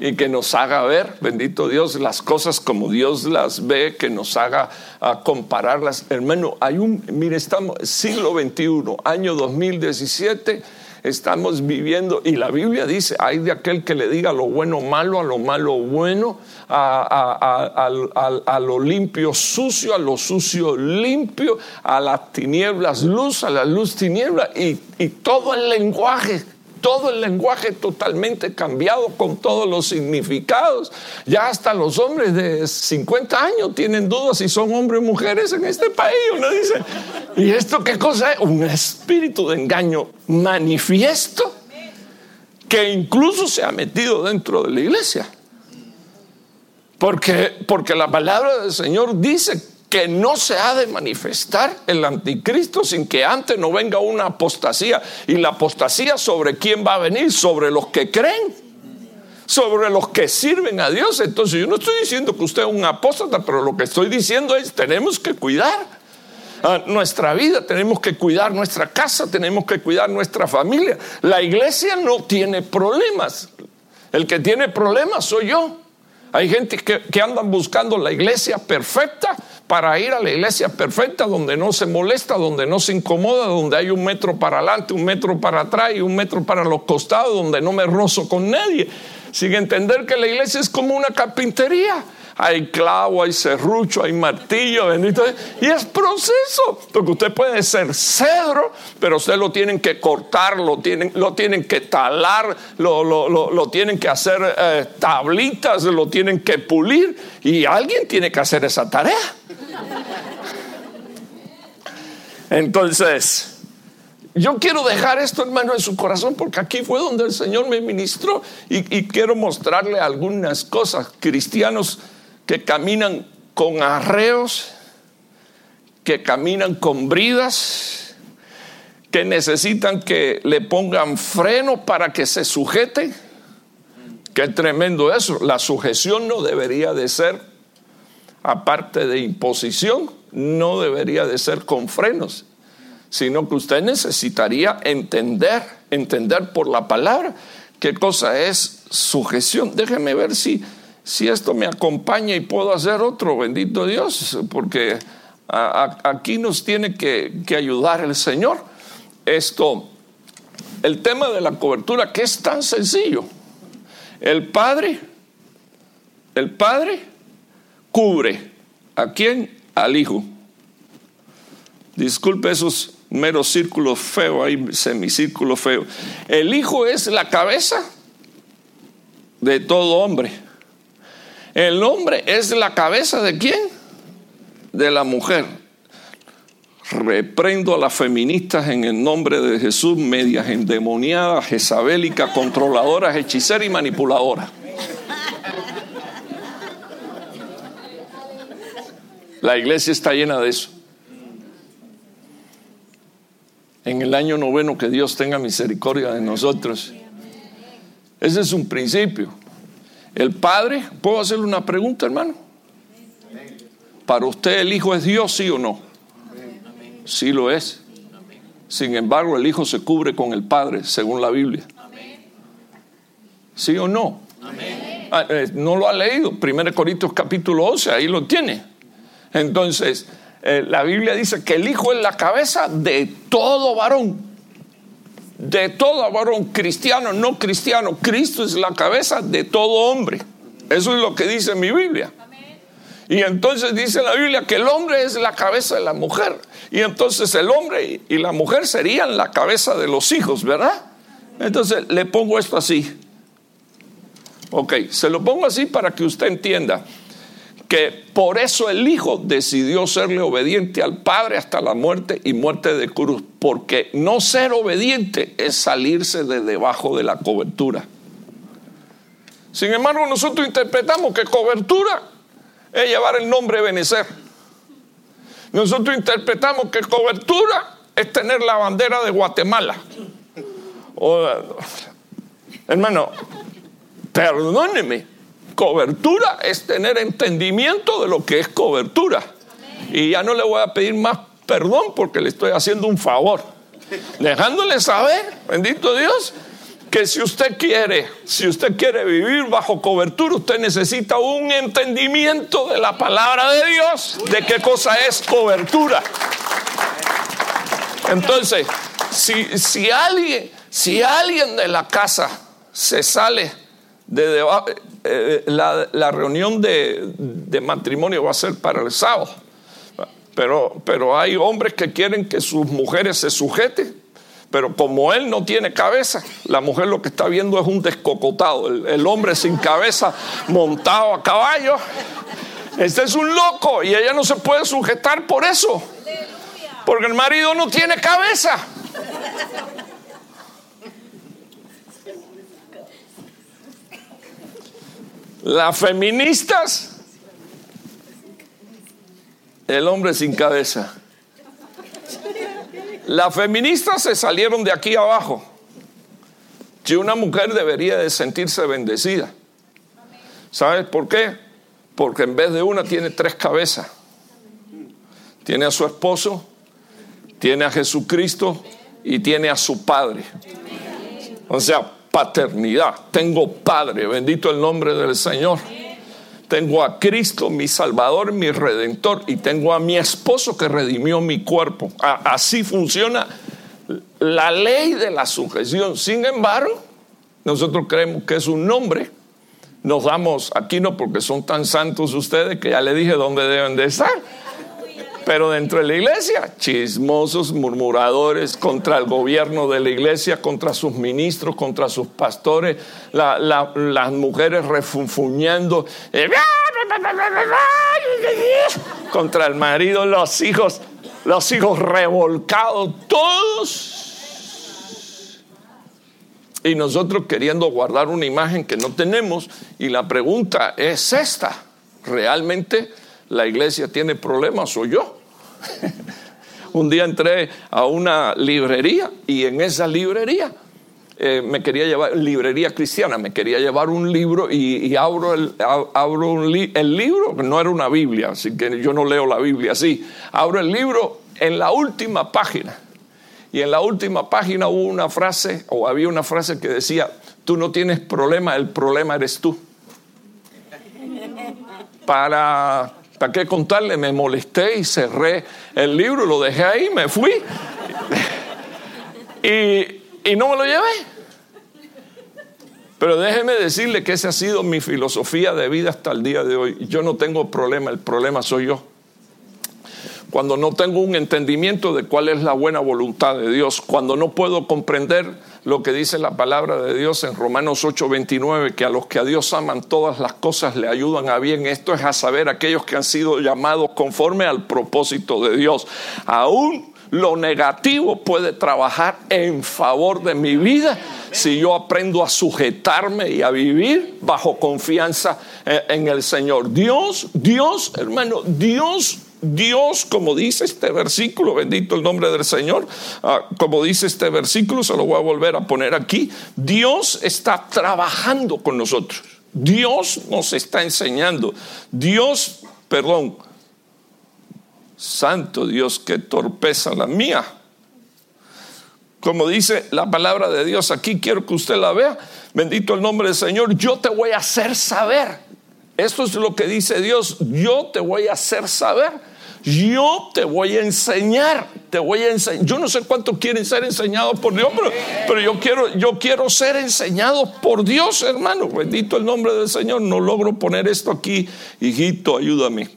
y que nos haga ver, bendito Dios, las cosas como Dios las ve, que nos haga a compararlas. Hermano, hay un, mire, estamos siglo veintiuno, año dos mil diecisiete, estamos viviendo, y la Biblia dice: hay de aquel que le diga lo bueno malo, a lo malo bueno, a, a, a, a, a lo limpio sucio, a lo sucio limpio, a las tinieblas luz, a la luz tiniebla, y, y todo el lenguaje todo el lenguaje totalmente cambiado, con todos los significados. Ya hasta los hombres de cincuenta años tienen dudas si son hombres o mujeres en este país. Uno dice: ¿y esto qué cosa es? Un espíritu de engaño manifiesto que incluso se ha metido dentro de la iglesia, porque, porque la palabra del Señor dice que no se ha de manifestar el anticristo sin que antes no venga una apostasía. ¿Y la apostasía sobre quién va a venir? Sobre los que creen, sobre los que sirven a Dios. Entonces yo no estoy diciendo que usted es un apóstata, pero lo que estoy diciendo es: tenemos que cuidar nuestra vida, tenemos que cuidar nuestra casa, tenemos que cuidar nuestra familia. La iglesia no tiene problemas, el que tiene problemas soy yo. Hay gente que, que andan buscando la iglesia perfecta, para ir a la iglesia perfecta, donde no se molesta, donde no se incomoda, donde hay un metro para adelante, un metro para atrás y un metro para los costados, donde no me rozo con nadie, sin entender que la iglesia es como una carpintería. Hay clavo, hay serrucho, hay martillo, bendito, y es proceso, porque usted puede ser cedro, pero usted lo tienen que cortar, lo tienen, lo tienen que talar, lo, lo, lo, lo tienen que hacer eh, tablitas, lo tienen que pulir, y alguien tiene que hacer esa tarea. Entonces yo quiero dejar esto, hermano, en su corazón, porque aquí fue donde el Señor me ministró, y, y quiero mostrarle algunas cosas. Cristianos que caminan con arreos, que caminan con bridas, que necesitan que le pongan freno para que se sujeten. Qué tremendo eso. La sujeción no debería de ser, aparte de imposición, no debería de ser con frenos, sino que usted necesitaría entender, entender por la palabra qué cosa es sujeción. Déjeme ver si, si esto me acompaña y puedo hacer otro, bendito Dios, porque a, a, aquí nos tiene que, que ayudar el Señor. Esto, el tema de la cobertura, que es tan sencillo. El Padre, el Padre cubre ¿a quién? Al Hijo. Disculpe esos meros círculos feos, hay semicírculos feos. El Hijo es la cabeza de todo hombre. El hombre es la cabeza ¿de quién? De la mujer. Reprendo a las feministas en el nombre de Jesús, medias endemoniadas, jezabélicas, controladoras, hechiceras y manipuladoras. La iglesia está llena de eso. En el año noveno, que Dios tenga misericordia de nosotros. Ese es un principio. El Padre, ¿puedo hacerle una pregunta, hermano? Para usted, ¿el Hijo es Dios, sí o no? Sí lo es. Sin embargo, el Hijo se cubre con el Padre, según la Biblia. ¿Sí o no? Ah, eh, no lo ha leído. primero Corintios capítulo once, ahí lo tiene. Entonces, la Biblia dice que el Hijo es la cabeza de todo varón. de todo varón, cristiano, no cristiano. Cristo es la cabeza de todo hombre. Eso es lo que dice mi Biblia. Y entonces dice la Biblia que el hombre es la cabeza de la mujer, y entonces el hombre y la mujer serían la cabeza de los hijos, ¿verdad? Entonces le pongo esto así. Ok, se lo pongo así para que usted entienda que por eso el hijo decidió serle obediente al padre hasta la muerte y muerte de cruz, porque no ser obediente es salirse de debajo de la cobertura. Sin embargo, nosotros interpretamos que cobertura es llevar el nombre de Benecer. Nosotros interpretamos que cobertura es tener la bandera de Guatemala. Oh, hermano, perdóneme, cobertura es tener entendimiento de lo que es cobertura. Y ya no le voy a pedir más perdón porque le estoy haciendo un favor, dejándole saber, bendito Dios, que si usted quiere, si usted quiere vivir bajo cobertura, usted necesita un entendimiento de la palabra de Dios, de qué cosa es cobertura. Entonces, si, si alguien, si alguien de la casa se sale de debajo, eh, la, la reunión de, de matrimonio va a ser para el sábado, pero, pero hay hombres que quieren que sus mujeres se sujeten. Pero como él no tiene cabeza, la mujer lo que está viendo es un descocotado, el, el hombre sin cabeza montado a caballo. Este es un loco y ella no se puede sujetar por eso, porque el marido no tiene cabeza. Las feministas, el hombre sin cabeza. Las feministas se salieron de aquí abajo. Y una mujer debería de sentirse bendecida. ¿Sabes por qué? Porque en vez de una tiene tres cabezas. Tiene a su esposo, tiene a Jesucristo y tiene a su padre. O sea, paternidad. Tengo padre, bendito el nombre del Señor. Tengo a Cristo, mi Salvador, mi Redentor, y tengo a mi esposo que redimió mi cuerpo. Así funciona la ley de la sujeción. Sin embargo, nosotros creemos que es un nombre. Nos damos, aquí no, porque son tan santos ustedes que ya le dije dónde deben de estar. Pero dentro de la iglesia, chismosos, murmuradores contra el gobierno de la iglesia, contra sus ministros, contra sus pastores, la, la, las mujeres refunfuñando eh, contra el marido, los hijos, los hijos revolcados, todos. Y nosotros queriendo guardar una imagen que no tenemos. Y la pregunta es esta: ¿realmente la iglesia tiene problemas? Soy yo. Un día entré a una librería y en esa librería eh, me quería llevar, librería cristiana, me quería llevar un libro y, y abro, el, abro un li, el libro, no era una Biblia, así que yo no leo la Biblia así. Abro el libro en la última página y en la última página hubo una frase, o había una frase que decía: tú no tienes problema, el problema eres tú. Para... ¿Para qué contarle? Me molesté y cerré el libro, lo dejé ahí, me fui y, y no me lo llevé. Pero déjeme decirle que esa ha sido mi filosofía de vida hasta el día de hoy. Yo no tengo problema, el problema soy yo. Cuando no tengo un entendimiento de cuál es la buena voluntad de Dios, cuando no puedo comprender lo que dice la palabra de Dios en Romanos ocho veintinueve, que a los que a Dios aman todas las cosas le ayudan a bien. Esto es a saber aquellos que han sido llamados conforme al propósito de Dios. Aún lo negativo puede trabajar en favor de mi vida si yo aprendo a sujetarme y a vivir bajo confianza en el Señor. Dios, Dios, hermano, Dios Dios, como dice este versículo, bendito el nombre del Señor, uh, como dice este versículo, se lo voy a volver a poner aquí. Dios está trabajando con nosotros. Dios nos está enseñando. Dios, perdón, santo Dios, qué torpeza la mía. Como dice la palabra de Dios aquí, quiero que usted la vea. Bendito el nombre del Señor. Yo te voy a hacer saber. Esto es lo que dice Dios: yo te voy a hacer saber yo te voy a enseñar, te voy a enseñar. Yo no sé cuántos quieren ser enseñados por Dios, pero, pero yo quiero, yo quiero ser enseñado por Dios, hermano. Bendito el nombre del Señor. No logro poner esto aquí. Hijito, ayúdame.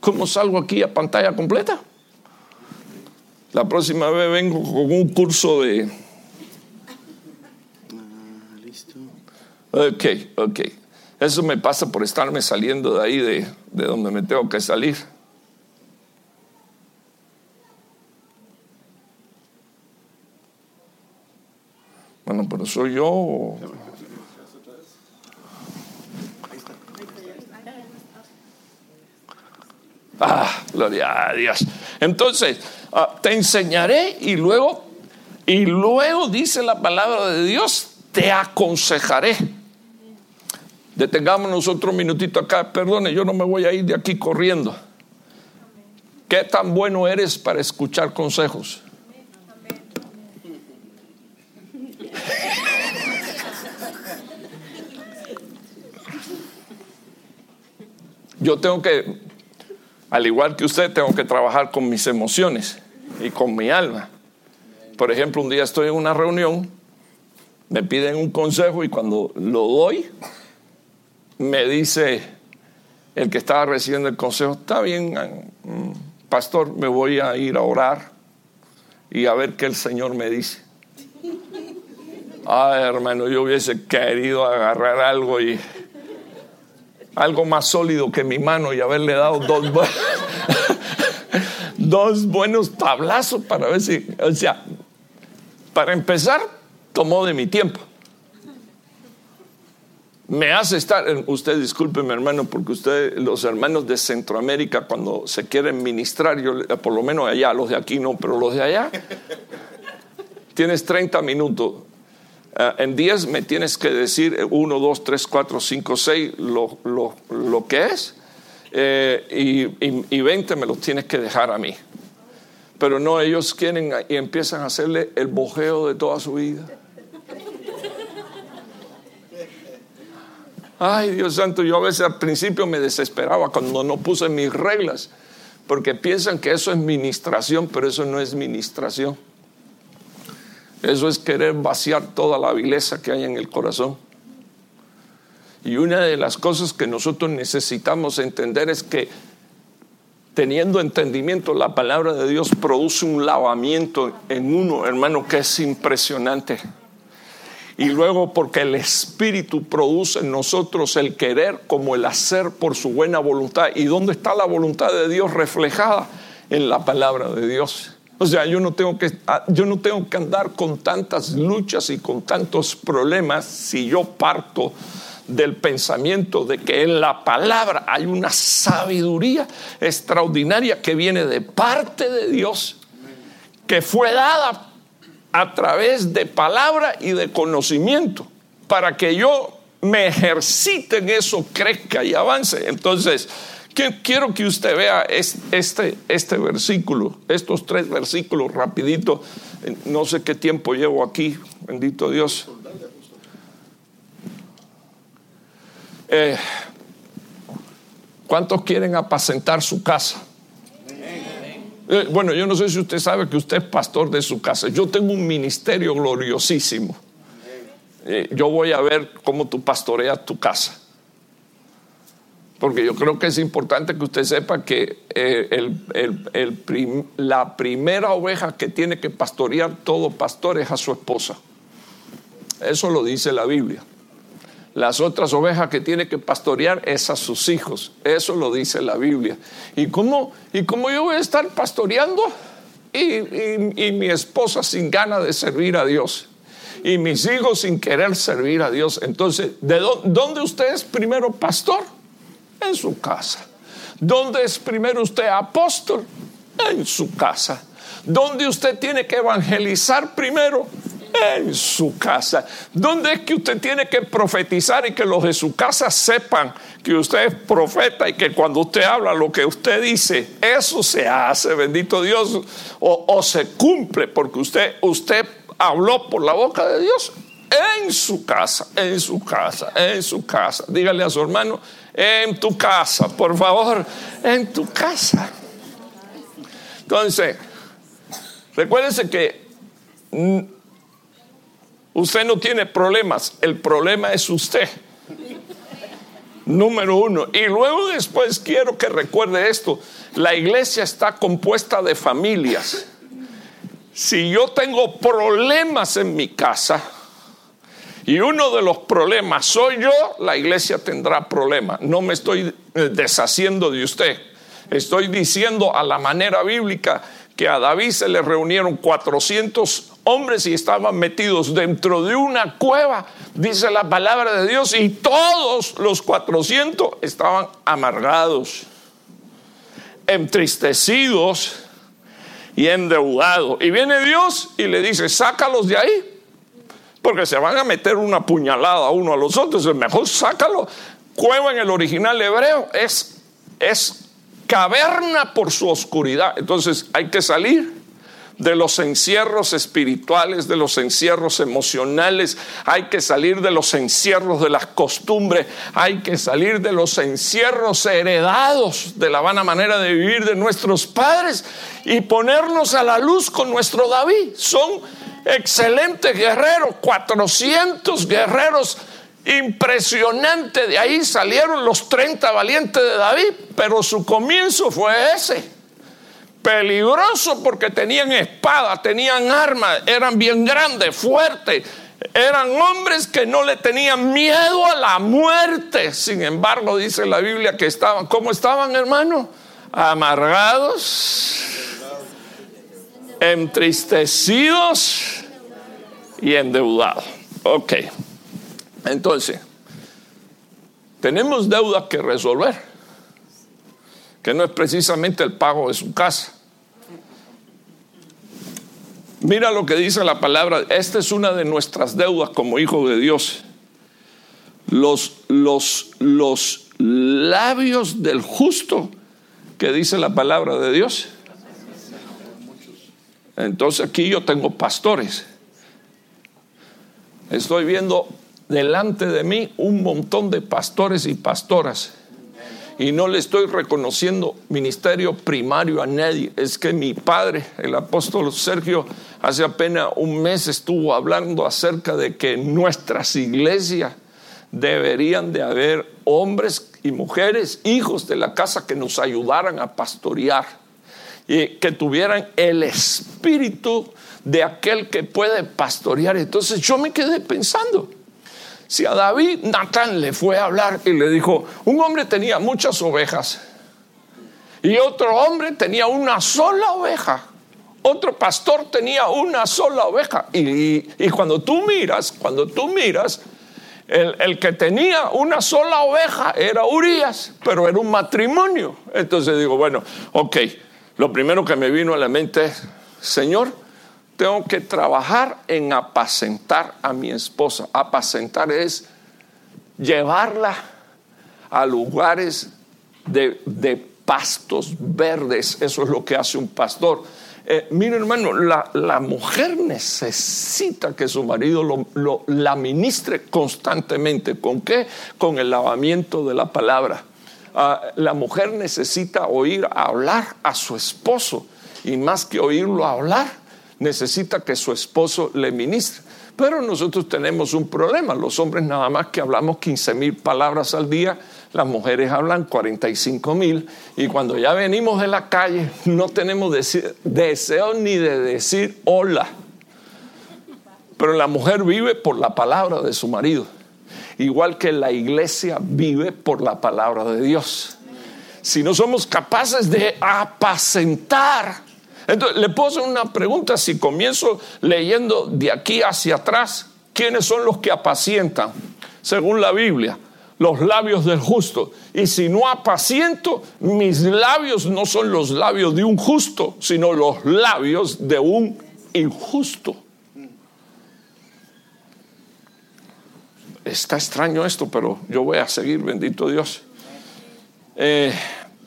¿Cómo salgo aquí a pantalla completa? La próxima vez vengo con un curso de... Listo. Ok, ok. Eso me pasa por estarme saliendo de ahí de, de donde me tengo que salir. Bueno, pero soy yo. Ah, gloria a Dios. Entonces, uh, te enseñaré y luego, y luego dice la palabra de Dios, te aconsejaré. Detengámonos otro minutito acá. Perdone, yo no me voy a ir de aquí corriendo. ¿Qué tan bueno eres para escuchar consejos? Yo tengo que, al igual que usted, tengo que trabajar con mis emociones y con mi alma. Por ejemplo, un día estoy en una reunión, me piden un consejo y cuando lo doy, me dice el que estaba recibiendo el consejo: está bien, pastor, me voy a ir a orar y a ver qué el Señor me dice. Ay, hermano, yo hubiese querido agarrar algo y algo más sólido que mi mano y haberle dado dos buenos, dos buenos tablazos para ver si, o sea, para empezar, tomó de mi tiempo. Me hace estar, usted discúlpeme, hermano, porque usted, los hermanos de Centroamérica, cuando se quieren ministrar, yo, por lo menos allá, los de aquí no, pero los de allá, tienes treinta minutos. Uh, en diez me tienes que decir uno, dos, tres, cuatro, cinco, seis, lo, lo, lo que es, eh, y, y, y veinte me los tienes que dejar a mí. Pero no, ellos quieren y empiezan a hacerle el bojeo de toda su vida. Ay, Dios santo, yo a veces al principio me desesperaba cuando no puse mis reglas, porque piensan que eso es ministración, pero eso no es ministración. Eso es querer vaciar toda la vileza que hay en el corazón. Y una de las cosas que nosotros necesitamos entender es que, teniendo entendimiento, la palabra de Dios produce un lavamiento en uno, hermano, que es impresionante. Y luego, porque el Espíritu produce en nosotros el querer como el hacer por su buena voluntad. ¿Y dónde está la voluntad de Dios reflejada? En la palabra de Dios. O sea, yo no tengo que, yo no tengo que andar con tantas luchas y con tantos problemas si yo parto del pensamiento de que en la palabra hay una sabiduría extraordinaria que viene de parte de Dios, que fue dada a través de palabra y de conocimiento, para que yo me ejercite en eso, crezca y avance. Entonces, que, quiero que usted vea este, este versículo, estos tres versículos rapidito. No sé qué tiempo llevo aquí, bendito Dios. Eh, ¿Cuántos quieren apacentar su casa? Eh, bueno, yo no sé si usted sabe que usted es pastor de su casa. Yo tengo un ministerio gloriosísimo. Eh, yo voy a ver cómo tú pastoreas tu casa, porque yo creo que es importante que usted sepa que eh, el, el, el prim, la primera oveja que tiene que pastorear todo pastor es a su esposa. Eso lo dice la Biblia. Las otras ovejas que tiene que pastorear es a sus hijos. Eso lo dice la Biblia. ¿Y cómo, y cómo yo voy a estar pastoreando? Y, y, y mi esposa sin ganas de servir a Dios. Y mis hijos sin querer servir a Dios. Entonces, ¿de dónde, dónde usted es primero pastor? En su casa. ¿Dónde es primero usted apóstol? En su casa. ¿Dónde usted tiene que evangelizar primero? En su casa. ¿Dónde es que usted tiene que profetizar y que los de su casa sepan que usted es profeta y que cuando usted habla lo que usted dice, eso se hace, bendito Dios, o, o se cumple porque usted, usted habló por la boca de Dios? en su casa, en su casa, en su casa. Dígale a su hermano, en tu casa, por favor, en tu casa. Entonces, recuérdense que usted no tiene problemas, el problema es usted. Número uno. Y luego después quiero que recuerde esto: la iglesia está compuesta de familias. Si yo tengo problemas en mi casa y uno de los problemas soy yo, la iglesia tendrá problemas. No me estoy deshaciendo de usted. Estoy diciendo a la manera bíblica que a David se le reunieron cuatrocientos hombres y estaban metidos dentro de una cueva, dice la palabra de Dios, y todos los cuatrocientos estaban amargados, entristecidos y endeudados. Y viene Dios y le dice: sácalos de ahí, porque se van a meter una puñalada uno a los otros. Es mejor sácalos. Cueva en el original hebreo es, es caverna por su oscuridad. Entonces hay que salir de los encierros espirituales, de los encierros emocionales, hay que salir de los encierros de las costumbres, hay que salir de los encierros heredados de la vana manera de vivir de nuestros padres y ponernos a la luz con nuestro David. Son excelentes guerreros, cuatrocientos guerreros, impresionante. De ahí salieron los treinta valientes de David, pero su comienzo fue ese. Peligroso porque tenían espada, tenían armas, eran bien grandes, fuertes, eran hombres que no le tenían miedo a la muerte. Sin embargo, dice la Biblia que estaban, ¿cómo estaban, hermano? Amargados, entristecidos y endeudados. Ok, entonces tenemos deudas que resolver, que no es precisamente el pago de su casa. Mira lo que dice la palabra. Esta es una de nuestras deudas como hijos de Dios. Los, los, los labios del justo, que dice la palabra de Dios. Entonces aquí yo tengo pastores. Estoy viendo delante de mí un montón de pastores y pastoras. Y no le estoy reconociendo ministerio primario a nadie. Es que mi padre, el apóstol Sergio, hace apenas un mes estuvo hablando acerca de que en nuestras iglesias deberían de haber hombres y mujeres, hijos de la casa, que nos ayudaran a pastorear y que tuvieran el espíritu de aquel que puede pastorear. Entonces yo me quedé pensando, si a David, Natán le fue a hablar y le dijo: un hombre tenía muchas ovejas y otro hombre tenía una sola oveja, otro pastor tenía una sola oveja, y, y, y cuando tú miras, cuando tú miras el, el que tenía una sola oveja era Urías, pero era un matrimonio. Entonces digo, bueno, ok, lo primero que me vino a la mente es: Señor, tengo que trabajar en apacentar a mi esposa. Apacentar es llevarla a lugares de, de pastos verdes. Eso es lo que hace un pastor. Eh, mire, hermano, la, la mujer necesita que su marido lo, lo, la ministre constantemente. ¿Con qué? Con el lavamiento de la palabra. Ah, la mujer necesita oír hablar a su esposo, y más que oírlo hablar, necesita que su esposo le ministre. Pero nosotros tenemos un problema. Los hombres nada más que hablamos quince mil palabras al día, las mujeres hablan cuarenta y cinco mil, y cuando ya venimos de la calle no tenemos dese- deseo ni de decir hola. Pero la mujer vive por la palabra de su marido, igual que la iglesia vive por la palabra de Dios. Si no somos capaces de apacentar, entonces le puedo hacer una pregunta. Si comienzo leyendo de aquí hacia atrás, ¿quiénes son los que apacientan? Según la Biblia, los labios del justo. Y si no apaciento, mis labios no son los labios de un justo, sino los labios de un injusto. Está extraño esto, pero yo voy a seguir, bendito Dios. Eh,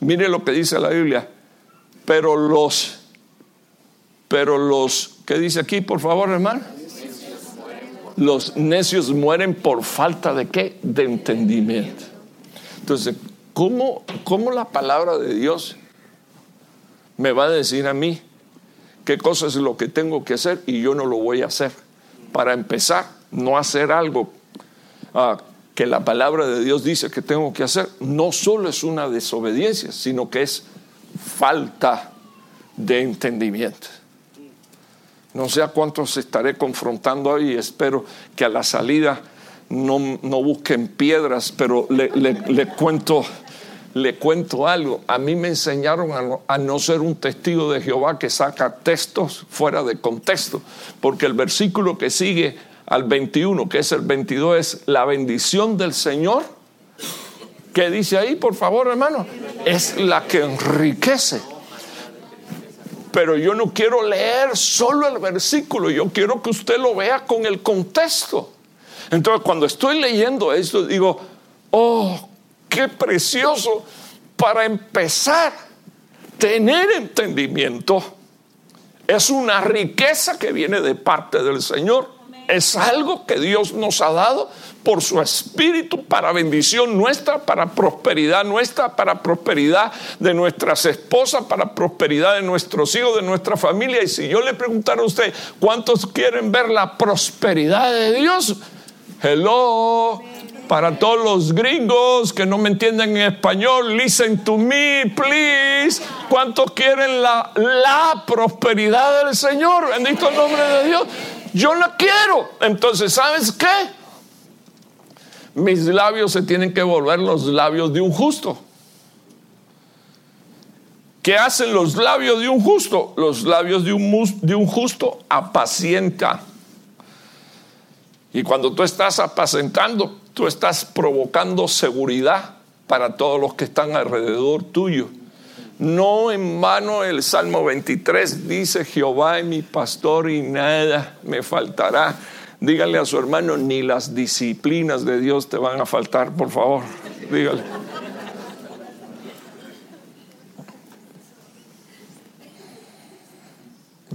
mire lo que dice la Biblia. Pero los Pero los, ¿qué dice aquí, por favor, hermano? los necios mueren por falta de ¿qué? De entendimiento. Entonces, ¿cómo, cómo la palabra de Dios me va a decir a mí qué cosa es lo que tengo que hacer y yo no lo voy a hacer? Para empezar, no hacer algo ah, que la palabra de Dios dice que tengo que hacer, no solo es una desobediencia, sino que es falta de entendimiento. No sé a cuántos estaré confrontando hoy y espero que a la salida no, no busquen piedras, pero le, le, le cuento... Le cuento algo. A mí me enseñaron a no, a no ser un testigo de Jehová que saca textos fuera de contexto, porque el versículo que sigue al veintiuno, que es el veintidós, es la bendición del Señor. ¿Qué dice ahí, por favor, hermano? Es la que enriquece. Pero yo no quiero leer solo el versículo, yo quiero que usted lo vea con el contexto. Entonces, cuando estoy leyendo esto, digo, oh, qué precioso para empezar. Tener entendimiento es una riqueza que viene de parte del Señor. Es algo que Dios nos ha dado por su Espíritu para bendición nuestra, para prosperidad nuestra, para prosperidad de nuestras esposas, para prosperidad de nuestros hijos, de nuestra familia. Y si yo le preguntara a usted, ¿cuántos quieren ver la prosperidad de Dios? Hello. Para todos los gringos que no me entienden en español, listen to me, please. ¿Cuántos quieren la, la prosperidad del Señor? Bendito el nombre de Dios. Yo la quiero. Entonces, ¿sabes qué? Mis labios se tienen que volver los labios de un justo. ¿Qué hacen los labios de un justo? Los labios de un, de un justo apacienta. Y cuando tú estás apacentando, tú estás provocando seguridad para todos los que están alrededor tuyo. No en vano el Salmo veintitrés dice: Jehová es mi pastor y nada me faltará. Dígale a su hermano, ni las disciplinas de Dios te van a faltar, por favor. Dígale.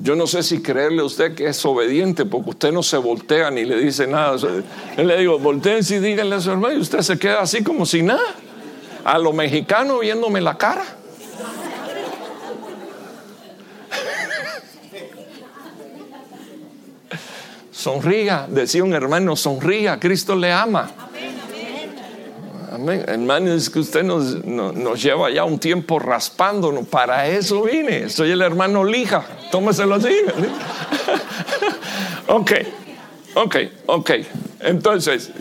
Yo no sé si creerle a usted que es obediente, porque usted no se voltea ni le dice nada. Yo le digo, volteense y díganle a su hermano, y usted se queda así como si nada. A los mexicanos viéndome la cara. Sonría, decía un hermano, sonría, Cristo le ama. Amén. Hermano, es que usted nos, nos, nos lleva ya un tiempo raspándonos. Para eso vine. Soy el hermano lija. Tómeselo así. Ok, ok, ok. Entonces,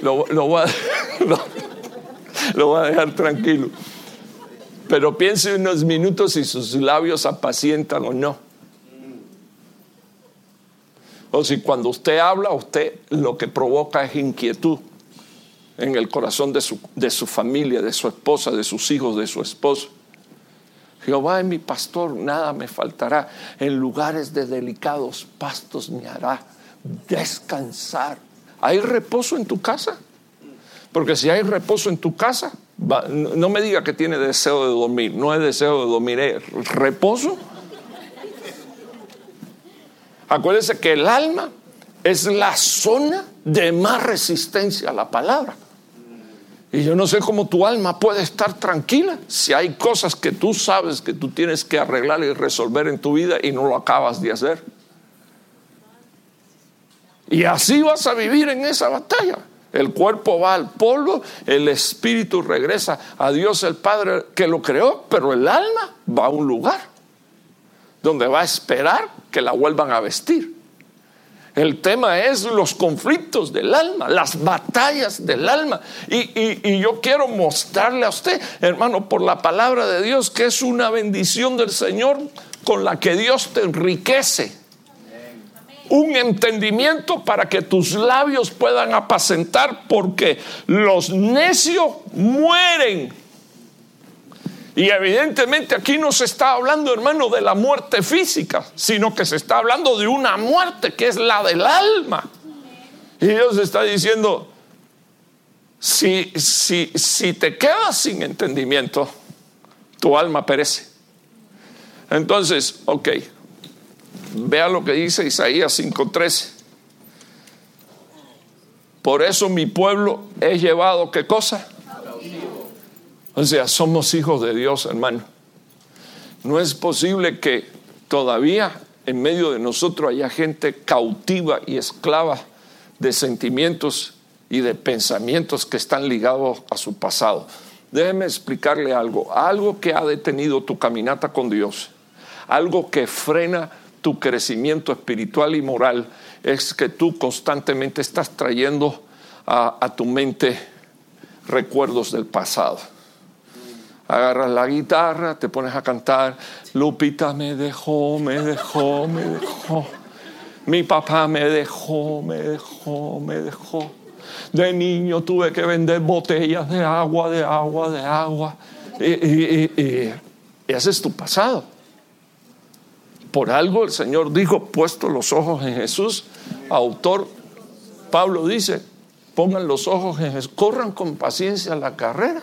lo, lo, voy a, lo, lo voy a dejar tranquilo. Pero piense unos minutos si sus labios apacientan o no. O si cuando usted habla, usted lo que provoca es inquietud en el corazón de su, de su familia, de su esposa, de sus hijos, de su esposo. Jehová es mi pastor, nada me faltará. En lugares de delicados pastos me hará descansar. ¿Hay reposo en tu casa? Porque si hay reposo en tu casa, va, no, no me diga que tiene deseo de dormir. No es deseo de dormir, es reposo. Acuérdese que el alma es la zona de más resistencia a la palabra. Y yo no sé cómo tu alma puede estar tranquila si hay cosas que tú sabes que tú tienes que arreglar y resolver en tu vida y no lo acabas de hacer. Y así vas a vivir en esa batalla. El cuerpo va al polvo, el espíritu regresa a Dios el Padre que lo creó, pero el alma va a un lugar donde va a esperar que la vuelvan a vestir. El tema es los conflictos del alma, las batallas del alma. Y, y, y yo quiero mostrarle a usted, hermano, por la palabra de Dios, que es una bendición del Señor con la que Dios te enriquece. Un entendimiento para que tus labios puedan apacentar, porque los necios mueren. Y evidentemente aquí no se está hablando, hermano, de la muerte física, sino que se está hablando de una muerte que es la del alma. Y Dios está diciendo, si, si, si te quedas sin entendimiento, tu alma perece. Entonces, ok, vea lo que dice Isaías cinco trece. Por eso mi pueblo es llevado, ¿qué cosa? O sea, somos hijos de Dios, hermano. No es posible que todavía en medio de nosotros haya gente cautiva y esclava de sentimientos y de pensamientos que están ligados a su pasado. Déjeme explicarle algo, algo que ha detenido tu caminata con Dios, algo que frena tu crecimiento espiritual y moral, es que tú constantemente estás trayendo a, a tu mente recuerdos del pasado. Agarras la guitarra, te pones a cantar, Lupita me dejó, me dejó, me dejó, mi papá me dejó, me dejó, me dejó. De niño tuve que vender botellas de agua, de agua, de agua. Y, y, y, y ese es tu pasado. Por algo el Señor dijo, puesto los ojos en Jesús, autor, Pablo dice, pongan los ojos en Jesús, corran con paciencia la carrera,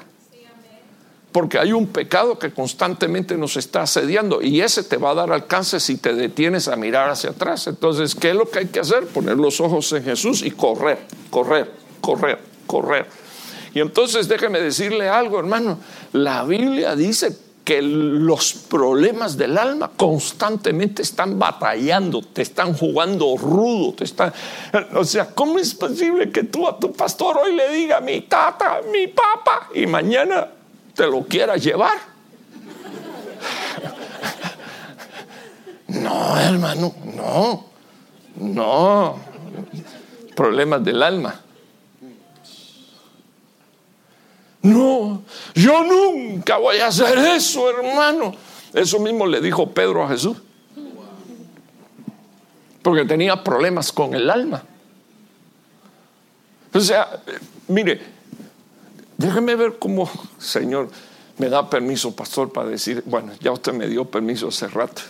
porque hay un pecado que constantemente nos está asediando y ese te va a dar alcance si te detienes a mirar hacia atrás. Entonces, ¿qué es lo que hay que hacer? Poner los ojos en Jesús y correr, correr, correr, correr. Y entonces déjeme decirle algo, hermano, la Biblia dice que los problemas del alma constantemente están batallando, te están jugando rudo, te están, o sea, ¿cómo es posible que tú a tu pastor hoy le diga mi tata, mi papá, y mañana te lo quieras llevar? No, hermano, no, no, problemas del alma. No, yo nunca voy a hacer eso, hermano. Eso mismo le dijo Pedro a Jesús, porque tenía problemas con el alma. O sea, mire, déjeme ver cómo, Señor, me da permiso, pastor, para decir, bueno, ya usted me dio permiso hace rato.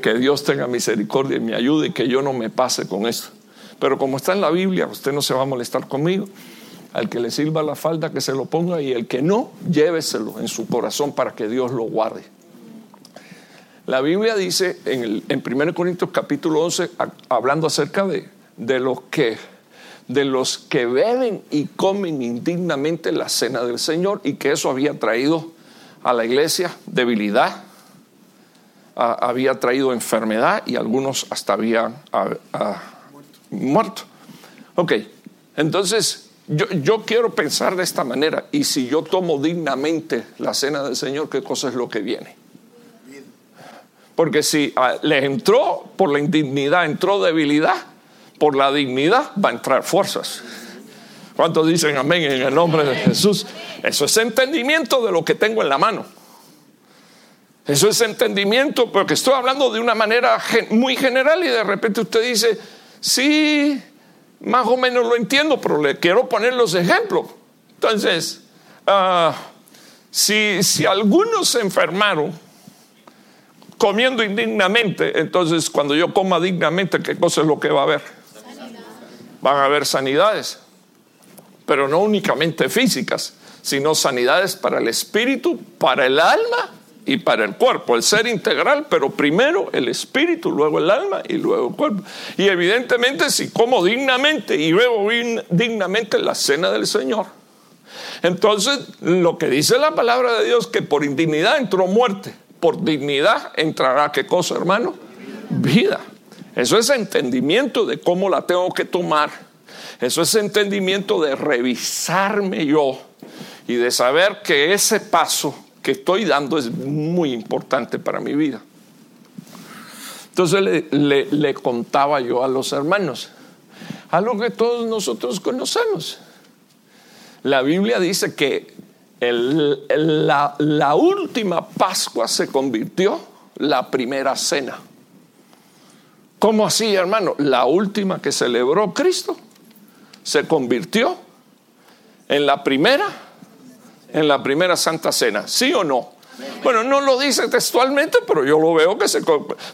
Que Dios tenga misericordia y me ayude y que yo no me pase con eso. Pero como está en la Biblia, usted no se va a molestar conmigo. Al que le sirva la falda que se lo ponga, y el que no, lléveselo en su corazón para que Dios lo guarde. La Biblia dice en, el, en primera Corintios capítulo once, a, hablando acerca de, de, los que, de los que beben y comen indignamente la cena del Señor, y que eso había traído a la iglesia debilidad, a, había traído enfermedad y algunos hasta habían a, a, muerto. Ok, entonces Yo, yo quiero pensar de esta manera. Y si yo tomo dignamente la cena del Señor, ¿qué cosa es lo que viene? Porque si ah, les entró por la indignidad, entró debilidad, por la dignidad va a entrar fuerzas. ¿Cuántos dicen amén en el nombre de Jesús? Eso es entendimiento de lo que tengo en la mano. Eso es entendimiento, porque estoy hablando de una manera muy general y de repente usted dice, sí, más o menos lo entiendo, pero le quiero poner los ejemplos. Entonces, uh, si, si algunos se enfermaron comiendo indignamente, entonces cuando yo coma dignamente, ¿qué cosa es lo que va a haber? Sanidad. Van a haber sanidades, pero no únicamente físicas, sino sanidades para el espíritu, para el alma y para el cuerpo, el ser integral, pero primero el espíritu, luego el alma y luego el cuerpo. Y evidentemente, si como dignamente y bebo dignamente la cena del Señor, entonces lo que dice la palabra de Dios, que por indignidad entró muerte, por dignidad entrará, ¿qué cosa, hermano? Vida. Eso es entendimiento de cómo la tengo que tomar. Eso es entendimiento de revisarme yo y de saber que ese paso que estoy dando es muy importante para mi vida. Entonces le, le, le contaba yo a los hermanos algo que todos nosotros conocemos. La Biblia dice que el, el, la, la última Pascua se convirtió la primera cena. ¿Cómo así, hermano? La última que celebró Cristo se convirtió en la primera en la primera Santa Cena, ¿sí o no? Bueno, no lo dice textualmente, pero yo lo veo que se,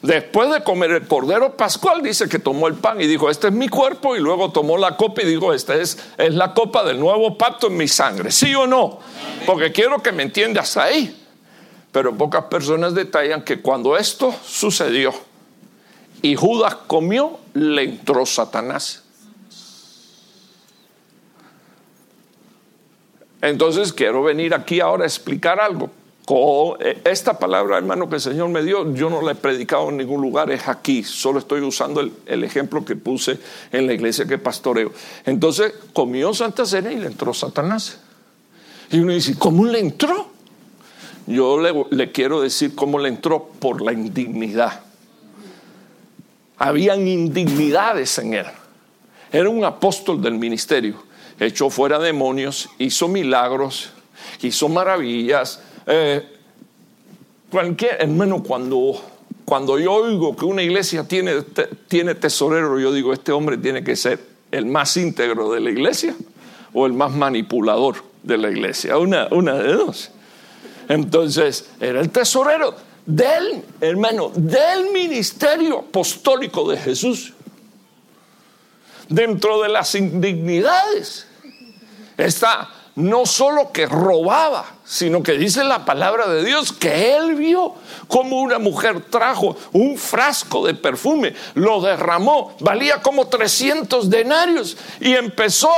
después de comer el cordero pascual, dice que tomó el pan y dijo, este es mi cuerpo, y luego tomó la copa y dijo, esta es, es la copa del nuevo pacto en mi sangre, ¿sí o no? Porque quiero que me entiendas ahí. Pero pocas personas detallan que cuando esto sucedió y Judas comió, le entró Satanás. Entonces quiero venir aquí ahora a explicar algo. Esta palabra, hermano, que el Señor me dio, yo no la he predicado en ningún lugar, es aquí. Solo estoy usando el, el ejemplo que puse en la iglesia que pastoreo. Entonces comió Santa Cena y le entró Satanás. Y uno dice, ¿cómo le entró? Yo le, le quiero decir cómo le entró: por la indignidad. Habían indignidades en él. Era un apóstol del ministerio. Echó fuera demonios, hizo milagros, hizo maravillas. Eh, cualquier hermano, cuando, cuando yo oigo que una iglesia tiene, te, tiene tesorero, yo digo, este hombre tiene que ser el más íntegro de la iglesia o el más manipulador de la iglesia, una, una de dos. Entonces era el tesorero del hermano del ministerio apostólico de Jesús. Dentro de las indignidades está no solo que robaba, sino que dice la palabra de Dios que él vio como una mujer trajo un frasco de perfume, lo derramó, valía como trescientos denarios, y empezó,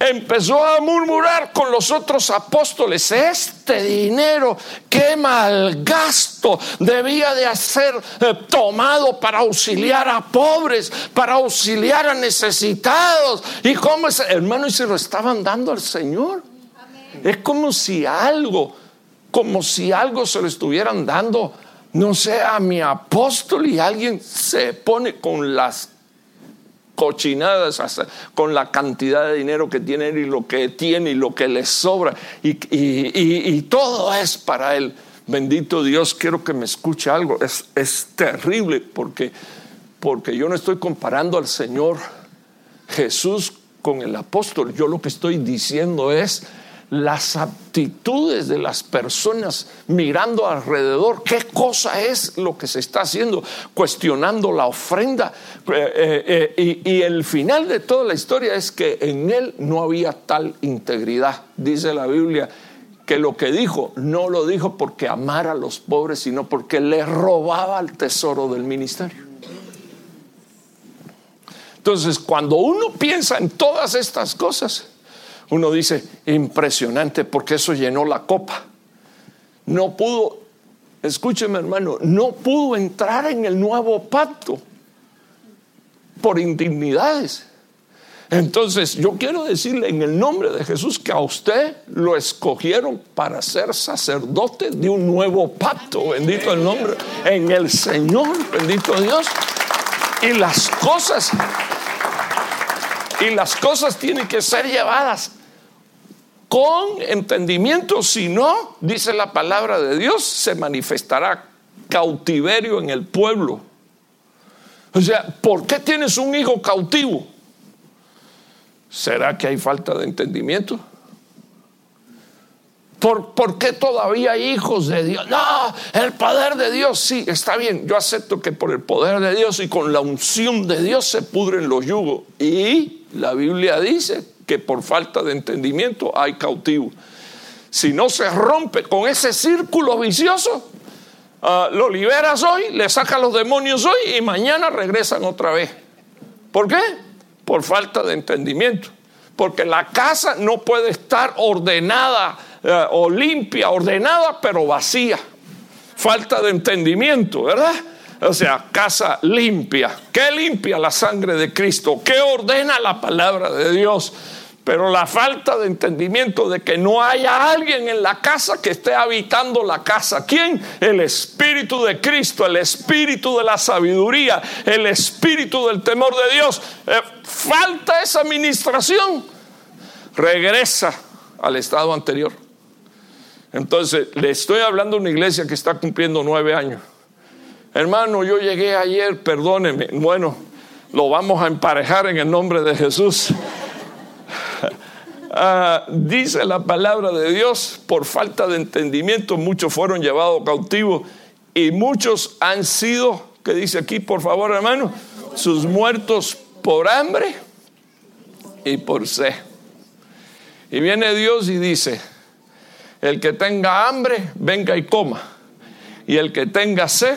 empezó a murmurar con los otros apóstoles: este dinero, qué malgasto, debía de ser eh, tomado para auxiliar a pobres, para auxiliar a necesitados. Y como ese hermano, y se lo estaban dando al Señor. Es como si algo, como si algo se lo estuvieran dando, no sé, a mi apóstol, y alguien se pone con las cochinadas, con la cantidad de dinero que tiene él y lo que tiene y lo que le sobra, y, y, y, y todo es para él. Bendito Dios, quiero que me escuche algo. Es, es terrible, porque, porque yo no estoy comparando al Señor Jesús con el apóstol. Yo lo que estoy diciendo es las aptitudes de las personas, mirando alrededor qué cosa es lo que se está haciendo, cuestionando la ofrenda, eh, eh, eh, y, y el final de toda la historia es que en él no había tal integridad. Dice la Biblia que lo que dijo no lo dijo porque amara a los pobres, sino porque le robaba el tesoro del ministerio. Entonces, cuando uno piensa en todas estas cosas, uno dice, impresionante, porque eso llenó la copa. No pudo, escúcheme, hermano, no pudo entrar en el nuevo pacto por indignidades. Entonces yo quiero decirle en el nombre de Jesús que a usted lo escogieron para ser sacerdote de un nuevo pacto. Bendito el nombre, en el Señor, bendito Dios. Y las cosas... Y las cosas tienen que ser llevadas con entendimiento, si no, dice la palabra de Dios, se manifestará cautiverio en el pueblo. O sea, ¿por qué tienes un hijo cautivo? ¿Será que hay falta de entendimiento? ¿Por, por qué todavía hay hijos de Dios? No, el poder de Dios, sí, está bien, yo acepto que por el poder de Dios y con la unción de Dios se pudren los yugos. Y la Biblia dice que por falta de entendimiento hay cautivo. Si no se rompe con ese círculo vicioso, uh, lo liberas hoy, le sacas los demonios hoy, y mañana regresan otra vez. ¿Por qué? Por falta de entendimiento. Porque la casa no puede estar ordenada uh, o limpia, ordenada, pero vacía. Falta de entendimiento, ¿verdad? O sea, casa limpia. ¿Qué limpia? La sangre de Cristo. ¿Qué ordena? La palabra de Dios. Pero la falta de entendimiento de que no haya alguien en la casa que esté habitando la casa. ¿Quién? El Espíritu de Cristo, el Espíritu de la sabiduría, el Espíritu del temor de Dios. Eh, falta esa administración. Regresa al estado anterior. Entonces, le estoy hablando a una iglesia que está cumpliendo nueve años. Hermano, yo llegué ayer, perdóneme. Bueno, lo vamos a emparejar en el nombre de Jesús. ah, dice la palabra de Dios: por falta de entendimiento muchos fueron llevados cautivos, y muchos han sido, ¿qué dice aquí, por favor, hermano? Sus muertos por hambre y por sed. Y viene Dios y dice: el que tenga hambre, venga y coma, y el que tenga sed,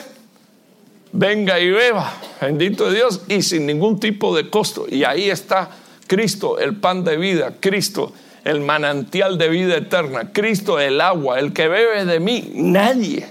venga y beba. Bendito Dios. Y sin ningún tipo de costo. Y ahí está Cristo, el pan de vida, Cristo, el manantial de vida eterna. Cristo, el agua, el que bebe de mí. Nadie,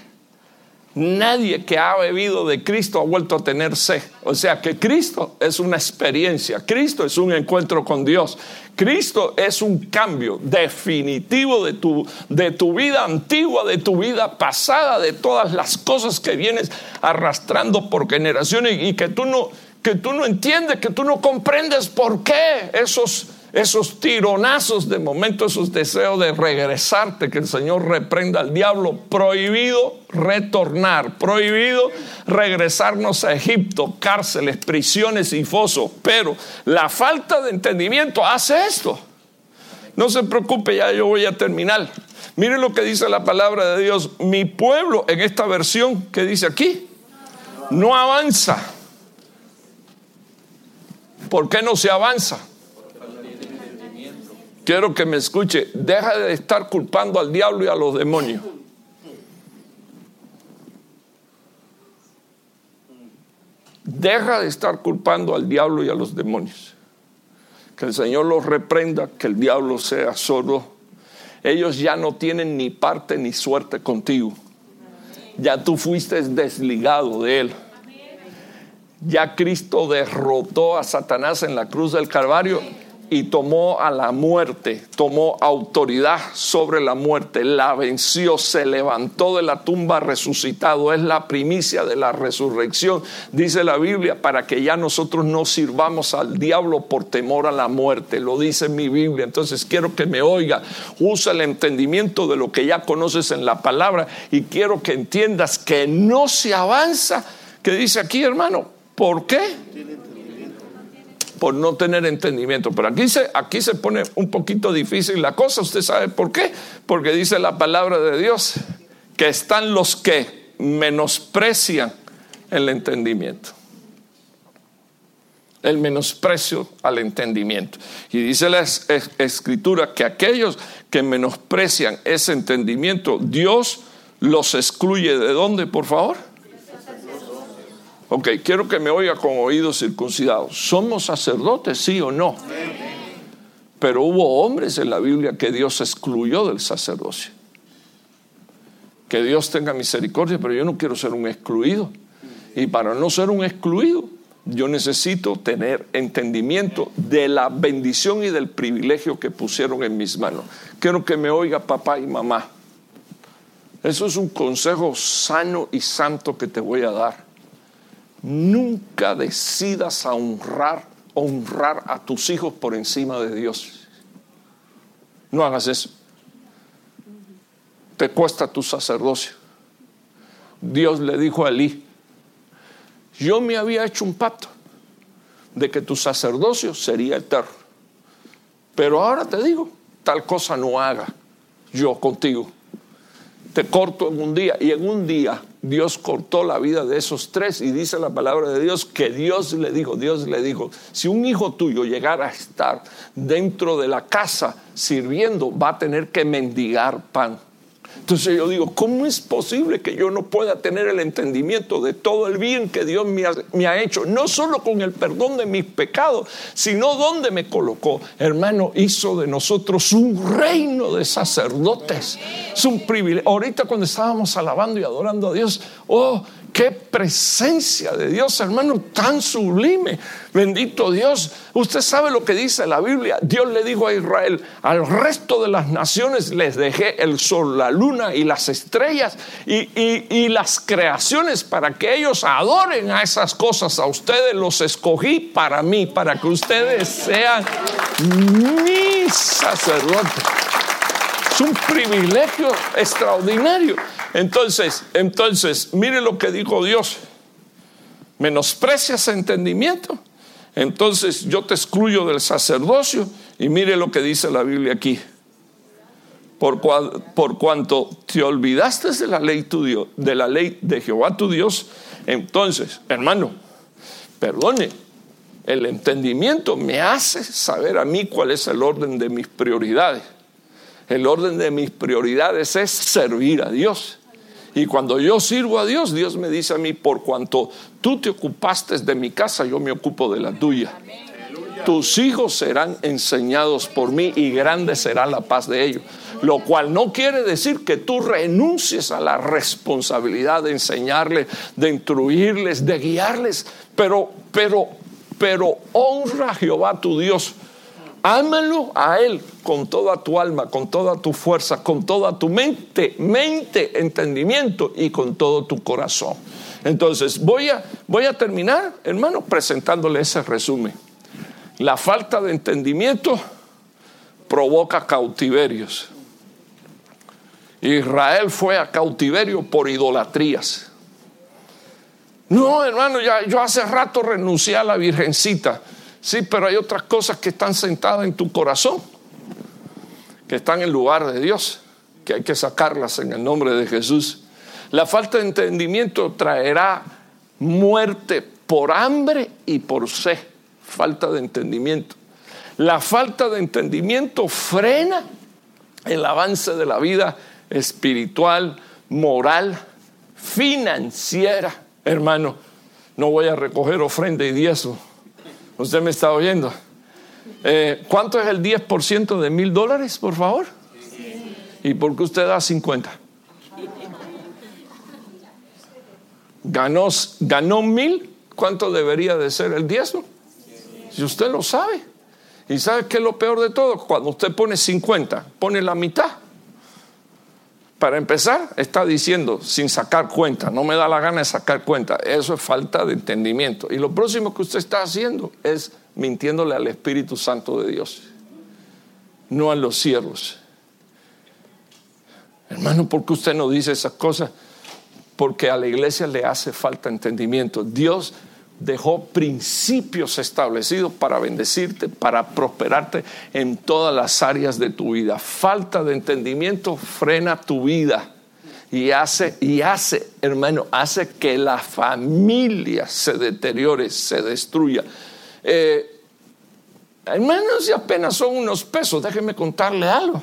nadie que ha bebido de Cristo ha vuelto a tener sed. O sea que Cristo es una experiencia. Cristo es un encuentro con Dios. Cristo es un cambio definitivo de tu, de tu vida antigua, de tu vida pasada, de todas las cosas que vienes arrastrando por generaciones y que tú no, que tú no entiendes, que tú no comprendes por qué esos, esos tironazos de momento, esos deseos de regresarte, que el Señor reprenda al diablo. Prohibido retornar, prohibido regresarnos a Egipto, cárceles, prisiones y fosos. Pero la falta de entendimiento hace esto. No se preocupe, ya yo voy a terminar. Mire lo que dice la palabra de Dios. Mi pueblo, en esta versión que dice aquí, no avanza. ¿Por qué no se avanza? Quiero que me escuche. Deja de estar culpando al diablo y a los demonios. Deja de estar culpando al diablo y a los demonios. Que el Señor los reprenda, que el diablo sea sordo. Ellos ya no tienen ni parte ni suerte contigo. Ya tú fuiste desligado de él. Ya Cristo derrotó a Satanás en la cruz del Calvario y tomó a la muerte, tomó autoridad sobre la muerte, la venció, se levantó de la tumba resucitado. Es la primicia de la resurrección, dice la Biblia, para que ya nosotros no sirvamos al diablo por temor a la muerte. Lo dice mi Biblia. Entonces quiero que me oiga. Usa el entendimiento de lo que ya conoces en la palabra, y quiero que entiendas que no se avanza, que dice aquí, hermano. ¿Por qué? Por no tener entendimiento. Pero aquí se, aquí se pone un poquito difícil la cosa. ¿Usted sabe por qué? Porque dice la palabra de Dios que están los que menosprecian el entendimiento. El menosprecio al entendimiento. Y dice la es, es, escritura que aquellos que menosprecian ese entendimiento, Dios los excluye. ¿De dónde, por favor? Ok, quiero que me oiga con oídos circuncidados. ¿Somos sacerdotes, sí o no? Pero hubo hombres en la Biblia que Dios excluyó del sacerdocio. Que Dios tenga misericordia, pero yo no quiero ser un excluido. Y para no ser un excluido, yo necesito tener entendimiento de la bendición y del privilegio que pusieron en mis manos. Quiero que me oiga, papá y mamá. Eso es un consejo sano y santo que te voy a dar. Nunca decidas a honrar, honrar a tus hijos por encima de Dios. No hagas eso. Te cuesta tu sacerdocio. Dios le dijo a Elí: yo me había hecho un pacto de que tu sacerdocio sería eterno, pero ahora te digo, tal cosa no haga yo contigo. Te corto en un día. Y en un día Dios cortó la vida de esos tres. Y dice la palabra de Dios que Dios le dijo, Dios le dijo, si un hijo tuyo llegara a estar dentro de la casa sirviendo, va a tener que mendigar pan. Entonces yo digo, ¿cómo es posible que yo no pueda tener el entendimiento de todo el bien que Dios me ha, me ha hecho? No solo con el perdón de mis pecados, sino donde me colocó. Hermano, hizo de nosotros un reino de sacerdotes. Es un privilegio. Ahorita cuando estábamos alabando y adorando a Dios, oh, qué presencia de Dios, hermano, tan sublime. Bendito Dios. Usted sabe lo que dice la Biblia. Dios le dijo a Israel: al resto de las naciones les dejé el sol, la luna y las estrellas y, y, y las creaciones para que ellos adoren a esas cosas. A ustedes los escogí para mí, para que ustedes sean mis sacerdotes. Es un privilegio extraordinario. Entonces, entonces, mire lo que dijo Dios: menosprecias entendimiento, entonces yo te excluyo del sacerdocio. Y mire lo que dice la Biblia aquí: por, cual, por cuanto te olvidaste de la ley tu Dios, de la ley de Jehová tu Dios. Entonces, hermano, perdone, el entendimiento me hace saber a mí cuál es el orden de mis prioridades. El orden de mis prioridades es servir a Dios. Y cuando yo sirvo a Dios, Dios me dice a mí: por cuanto tú te ocupaste de mi casa, yo me ocupo de la tuya. tus hijos serán enseñados por mí y grande será la paz de ellos. Lo cual no quiere decir que tú renuncies a la responsabilidad de enseñarles, de instruirles, de guiarles, pero, pero, pero honra a Jehová tu Dios. Ámalo a Él con toda tu alma, con toda tu fuerza, con toda tu mente, mente, entendimiento y con todo tu corazón. Entonces voy a, voy a terminar, hermano, presentándole ese resumen. La falta de entendimiento provoca cautiverios. Israel fue a cautiverio por idolatrías. No, hermano, ya, yo hace rato renuncié a la virgencita. Sí, pero hay otras cosas que están sentadas en tu corazón, que están en lugar de Dios, que hay que sacarlas en el nombre de Jesús. La falta de entendimiento traerá muerte por hambre y por sed. Falta de entendimiento. La falta de entendimiento frena el avance de la vida espiritual, moral, financiera. Hermano, no voy a recoger ofrenda y diezmo. Usted me está oyendo. eh, ¿Cuánto es el diez por ciento de mil dólares, por favor? Sí. ¿Y por qué usted da cincuenta? Ganó, ganó mil. ¿Cuánto debería de ser el diezmo? Si usted lo sabe. ¿Y sabe qué es lo peor de todo? Cuando usted pone cincuenta, pone la mitad. Para empezar, está diciendo sin sacar cuenta, no me da la gana de sacar cuenta. Eso es falta de entendimiento. Y lo próximo que usted está haciendo es mintiéndole al Espíritu Santo de Dios, no a los siervos. Hermano, ¿por qué usted no dice esas cosas? Porque a la iglesia le hace falta entendimiento. Dios dejó principios establecidos para bendecirte, para prosperarte en todas las áreas de tu vida. Falta de entendimiento frena tu vida y hace, y hace, hermano, hace que la familia se deteriore, se destruya. Eh, hermanos, y apenas son unos pesos, déjenme contarle algo.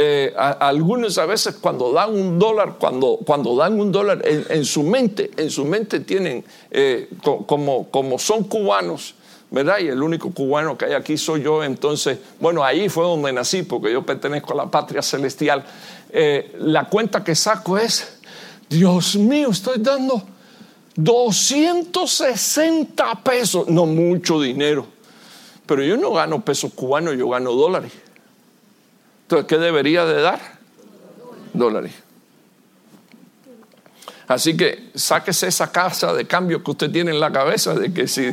Eh, a, a algunos a veces cuando dan un dólar, cuando, cuando dan un dólar en, en su mente, en su mente tienen, eh, co, como, como son cubanos, ¿verdad? Y el único cubano que hay aquí soy yo, entonces, bueno, ahí fue donde nací porque yo pertenezco a la patria celestial. Eh, la cuenta que saco es, Dios mío, estoy dando doscientos sesenta pesos, no mucho dinero, pero yo no gano pesos cubanos, yo gano dólares. Entonces, ¿qué debería de dar? Dólares. Así que sáquese esa casa de cambio que usted tiene en la cabeza de que si,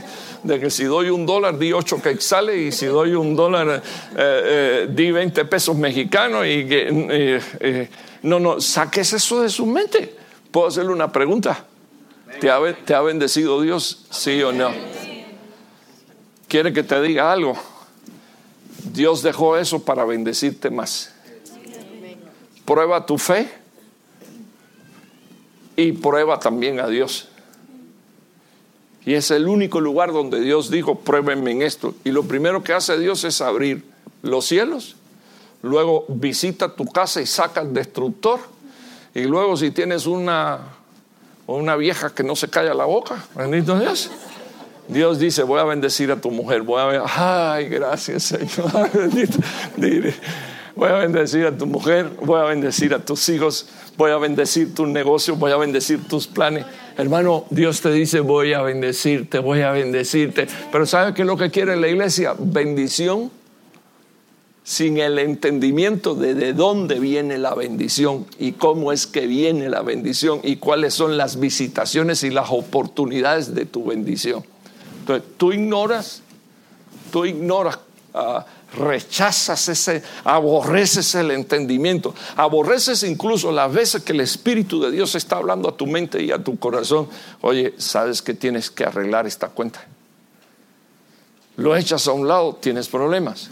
de que si doy un dólar di ocho quetzales y si doy un dólar eh, eh, di veinte pesos mexicanos y que eh, eh, no, no, sáquese eso de su mente. ¿Puedo hacerle una pregunta? ¿Te ha, te ha bendecido Dios? ¿Sí o no? ¿Quiere que te diga algo? Dios dejó eso para bendecirte más. Prueba tu fe y prueba también a Dios. Y es el único lugar donde Dios dijo, pruébenme en esto. Y lo primero que hace Dios es abrir los cielos, luego visita tu casa y saca al destructor. Y luego si tienes una, una vieja que no se calla la boca, bendito Dios, Dios dice, voy a bendecir a tu mujer, voy a bendecir, ay, gracias Señor, voy a bendecir a tu mujer, voy a bendecir a tus hijos, voy a bendecir tus negocios, voy a bendecir tus planes. Hermano, Dios te dice, voy a bendecirte, voy a bendecirte. Pero ¿sabes qué es lo que quiere la iglesia? Bendición sin el entendimiento de de dónde viene la bendición y cómo es que viene la bendición y cuáles son las visitaciones y las oportunidades de tu bendición. Entonces, tú ignoras, tú ignoras, uh, rechazas ese, aborreces el entendimiento, aborreces incluso las veces que el Espíritu de Dios está hablando a tu mente y a tu corazón. Oye, sabes que tienes que arreglar esta cuenta. Lo echas a un lado, tienes problemas,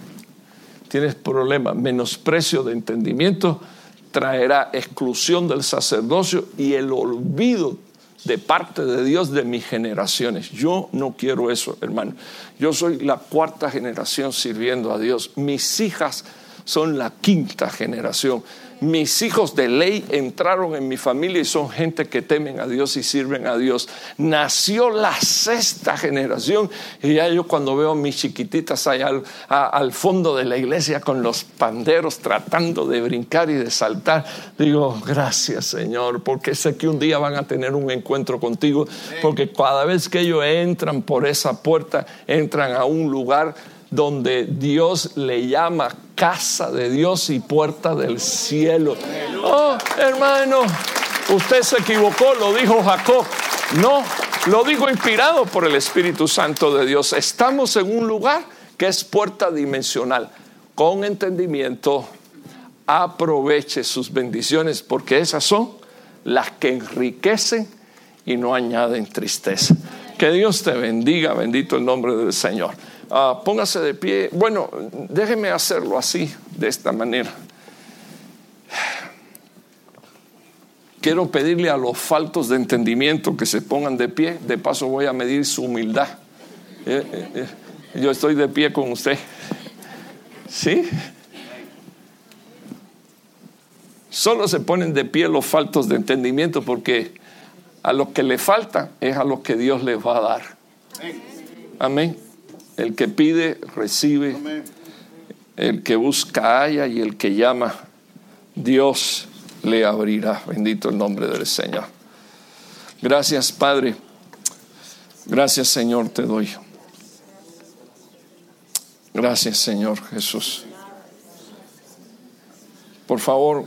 tienes problemas. Menosprecio de entendimiento traerá exclusión del sacerdocio y el olvido de parte de Dios de mis generaciones. Yo no quiero eso, hermano. Yo soy la cuarta generación sirviendo a Dios. Mis hijas son la quinta generación. Mis hijos de ley entraron en mi familia y son gente que temen a Dios y sirven a Dios. Nació la sexta generación y ya yo, cuando veo a mis chiquititas allá al, a, al fondo de la iglesia con los panderos tratando de brincar y de saltar, digo: gracias, Señor, porque sé que un día van a tener un encuentro contigo, porque cada vez que ellos entran por esa puerta, entran a un lugar donde Dios le llama casa de Dios y puerta del cielo. Oh, hermano, usted se equivocó, lo dijo Jacob. No, lo dijo inspirado por el Espíritu Santo de Dios. Estamos en un lugar que es puerta dimensional. Con entendimiento, aproveche sus bendiciones, porque esas son las que enriquecen y no añaden tristeza. Que Dios te bendiga, bendito el nombre del Señor. Uh, póngase de pie. Bueno, déjeme hacerlo así, de esta manera. Quiero pedirle a los faltos de entendimiento que se pongan de pie. De paso voy a medir su humildad. eh, eh, eh. Yo estoy de pie con usted. ¿Sí? Solo se ponen de pie los faltos de entendimiento, porque a los que le falta es a los que Dios les va a dar. Amén. El que pide, recibe. El que busca, halla. Y el que llama, Dios le abrirá. Bendito el nombre del Señor. Gracias, Padre. Gracias, Señor, te doy. Gracias, Señor Jesús. Por favor,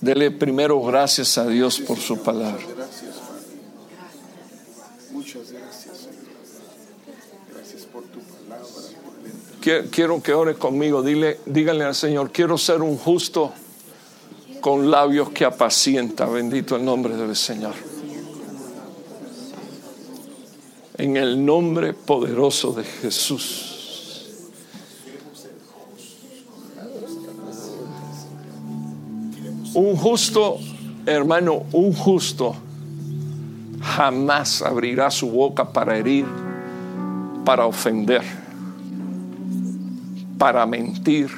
dele primero gracias a Dios por su palabra. Muchas gracias, Señor. Quiero que ore conmigo. Dile, dígale al Señor: quiero ser un justo con labios que apacienta. Bendito el nombre del Señor. En el nombre poderoso de Jesús. Un justo, hermano, un justo jamás abrirá su boca para herir, para ofender, para mentir,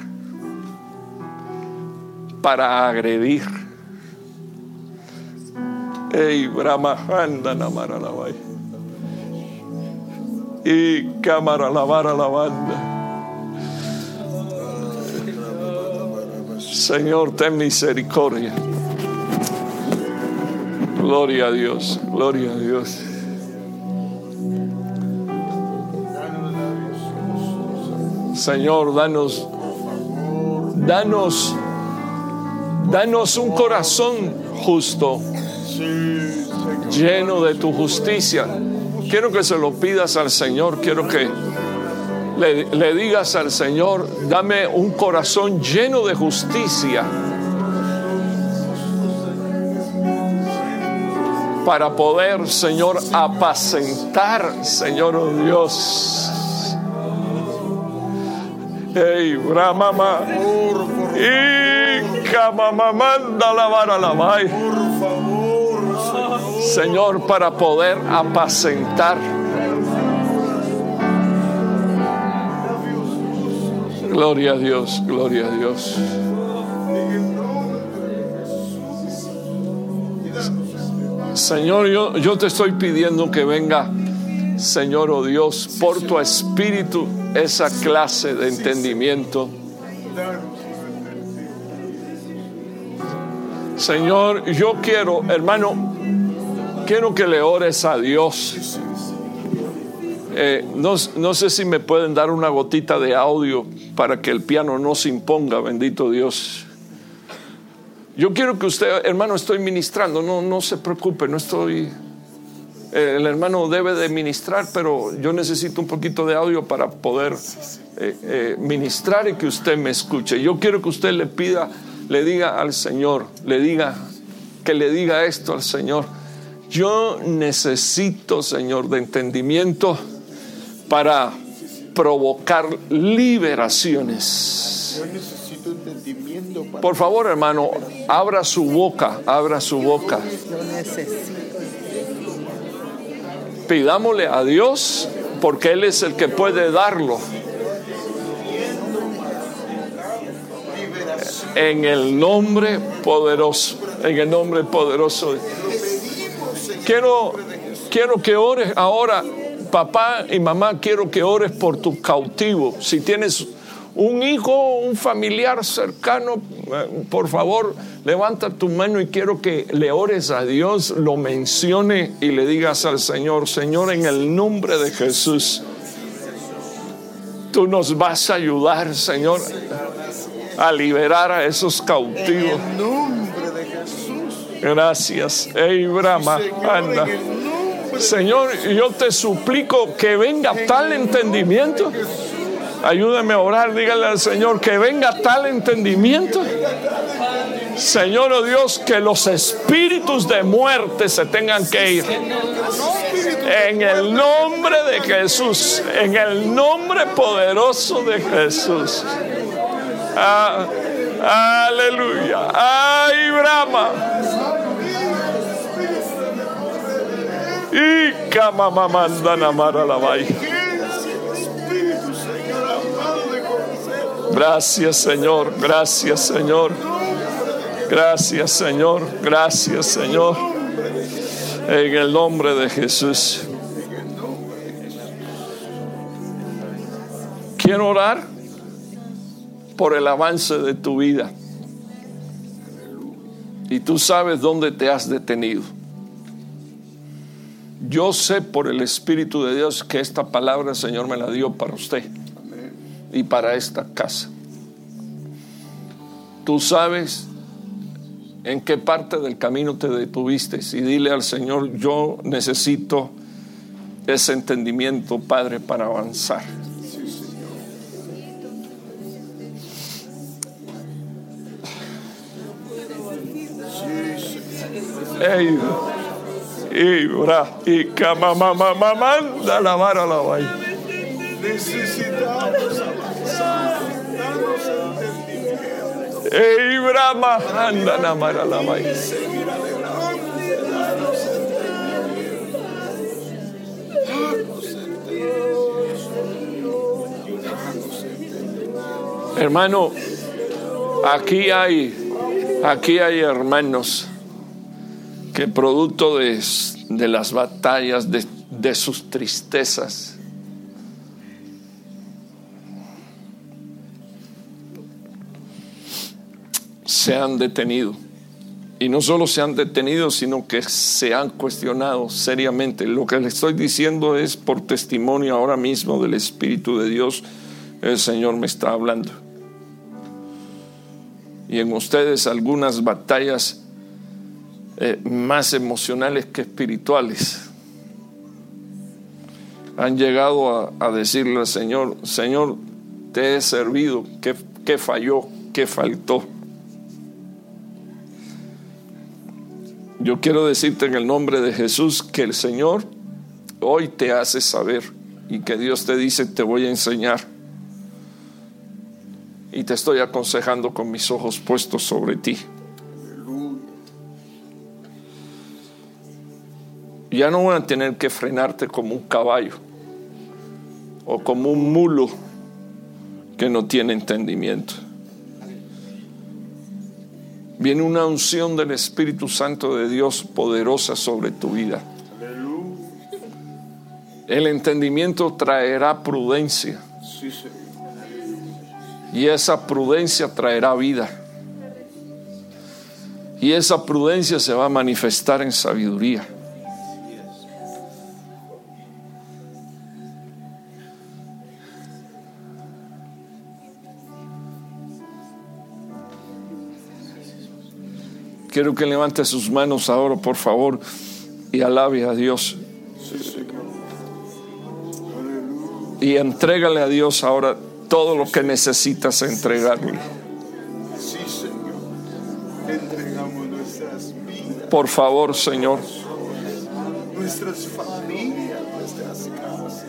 para agredir. Ey, Brahma, anda, namara la vay. Y cámara, lavar a la banda. Señor, ten misericordia. Gloria a Dios, gloria a Dios. Señor, danos, danos, danos un corazón justo, lleno de tu justicia. Quiero que se lo pidas al Señor. Quiero que le, le digas al Señor: dame un corazón lleno de justicia para poder, Señor, apacentar, Señor, oh Dios. Ey, Brahma, y Kamamamanda la vara la mai. Por favor, Señor, para poder apacentar. Gloria a Dios, gloria a Dios. Señor, yo, yo te estoy pidiendo que venga, Señor, oh Dios, por tu Espíritu, esa clase de entendimiento. Señor, yo quiero, hermano, quiero que le ores a Dios. eh, no, no sé si me pueden dar una gotita de audio para que el piano no se imponga. Bendito Dios. Yo quiero que usted, hermano, estoy ministrando, no, no se preocupe, no estoy... El hermano debe de ministrar, pero yo necesito un poquito de audio para poder eh, eh, ministrar y que usted me escuche. Yo quiero que usted le pida, le diga al Señor, le diga, que le diga esto al Señor: yo necesito, Señor, de entendimiento para provocar liberaciones. Por favor, hermano, abra su boca, abra su boca. Yo necesito. Pidámosle a Dios, porque Él es el que puede darlo. en el nombre poderoso, en el nombre poderoso. Quiero, quiero que ores ahora, papá y mamá, quiero que ores por tu cautivo. Si tienes un hijo, un familiar cercano, por favor, levanta tu mano y quiero que le ores a Dios, lo mencione y le digas al Señor: Señor, en el nombre de Jesús, tú nos vas a ayudar, Señor, a liberar a esos cautivos. En el nombre de Jesús. Gracias. Ey, Brahma, anda. Señor, yo te suplico que venga tal entendimiento. Ayúdame a orar, dígale al Señor que venga tal entendimiento. Señor, oh Dios, que los espíritus de muerte se tengan que ir. En el nombre de Jesús, en el nombre poderoso de Jesús. Ah, aleluya. Ay, Brahma. Y camama mandan amar a la vaina. Gracias, Señor. Gracias, Señor. Gracias, Señor. Gracias, Señor. En el nombre de Jesús. Quiero orar por el avance de tu vida. Y tú sabes dónde te has detenido. Yo sé por el Espíritu de Dios que esta palabra el Señor me la dio para usted y para esta casa. Tú sabes en qué parte del camino te detuviste y dile al Señor: yo necesito ese entendimiento, Padre, para avanzar. Ey, y bra, y cama, mamá, mamá, da la vara a la vaina. Necesitamos avanzar, danos entendimiento. Ey, Brahma, anda la vara a la vaina. Hermano, aquí hay, aquí hay hermanos que producto de, de las batallas, de, de sus tristezas, se han detenido. Y no solo se han detenido, sino que se han cuestionado seriamente. Lo que le estoy diciendo es por testimonio ahora mismo del Espíritu de Dios. El Señor me está hablando. Y en ustedes algunas batallas Eh, más emocionales que espirituales han llegado a, a decirle al Señor: Señor, te he servido, ¿qué, qué falló, qué faltó? Yo quiero decirte en el nombre de Jesús que el Señor hoy te hace saber y que Dios te dice: te voy a enseñar y te estoy aconsejando con mis ojos puestos sobre ti. Ya no van a tener que frenarte como un caballo o como un mulo que no tiene entendimiento. Viene una unción del Espíritu Santo de Dios poderosa sobre tu vida. El entendimiento traerá prudencia y esa prudencia traerá vida y esa prudencia se va a manifestar en sabiduría. Quiero que levante sus manos ahora, por favor, y alabe a Dios. Y entrégale a Dios ahora todo lo que necesitas entregarle. Por favor, Señor.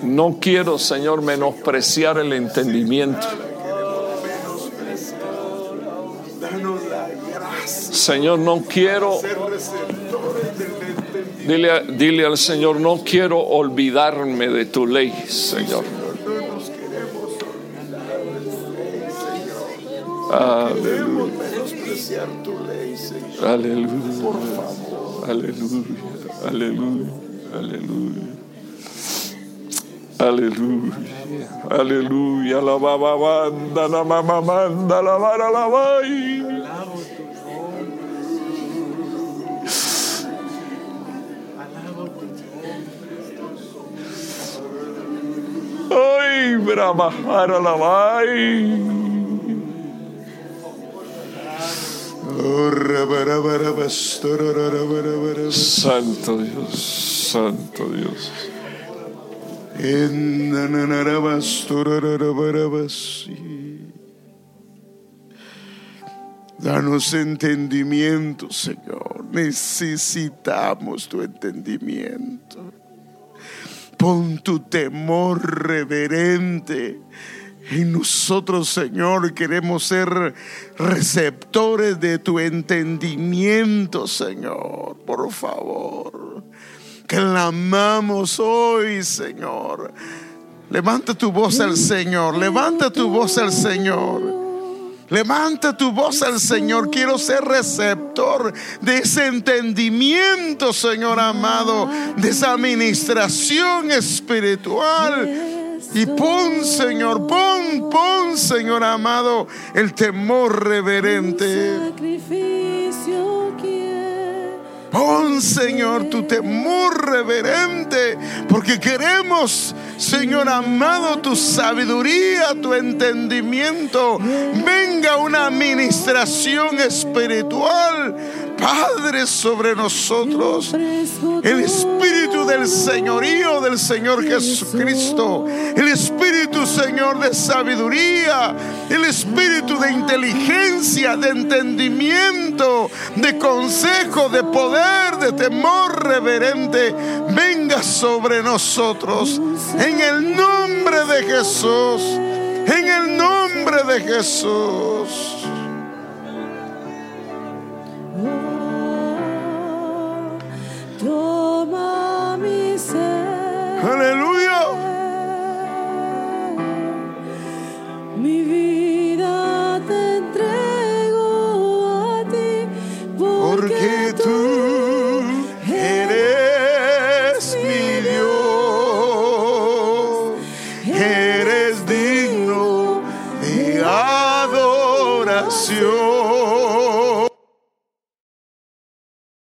No quiero, Señor, menospreciar el entendimiento. Señor, no quiero, dile, dile al Señor, no quiero olvidarme de tu ley, Señor. Aleluya. desear tu ley, Señor. Aleluya. Por favor. Aleluya. Aleluya. Aleluya. Aleluya. Aleluya. La bababanda, la mamamanda, la vara, la vai. Ay, bramahara la vai. Santo Dios, Santo Dios. Danos entendimiento, Señor. Necesitamos tu entendimiento. Pon tu temor reverente y nosotros, Señor, queremos ser receptores de tu entendimiento, Señor. Por favor, clamamos hoy, Señor. Levanta tu voz al Señor. Levanta tu voz al Señor. Levanta tu voz al Señor. Quiero ser receptor de ese entendimiento, Señor amado, de esa administración espiritual. Y pon, Señor, pon, pon, Señor amado, el temor reverente. Pon, Señor, tu temor reverente, porque queremos, Señor amado, tu sabiduría, tu entendimiento. Venga una administración espiritual, Padre, sobre nosotros. El Espíritu del Señorío del Señor Jesucristo, el Espíritu, Señor, de sabiduría, el Espíritu de inteligencia, de entendimiento, de consejo, de poder, de temor reverente, venga sobre nosotros, en el nombre de Jesús, en el nombre de Jesús. Toma mi ser.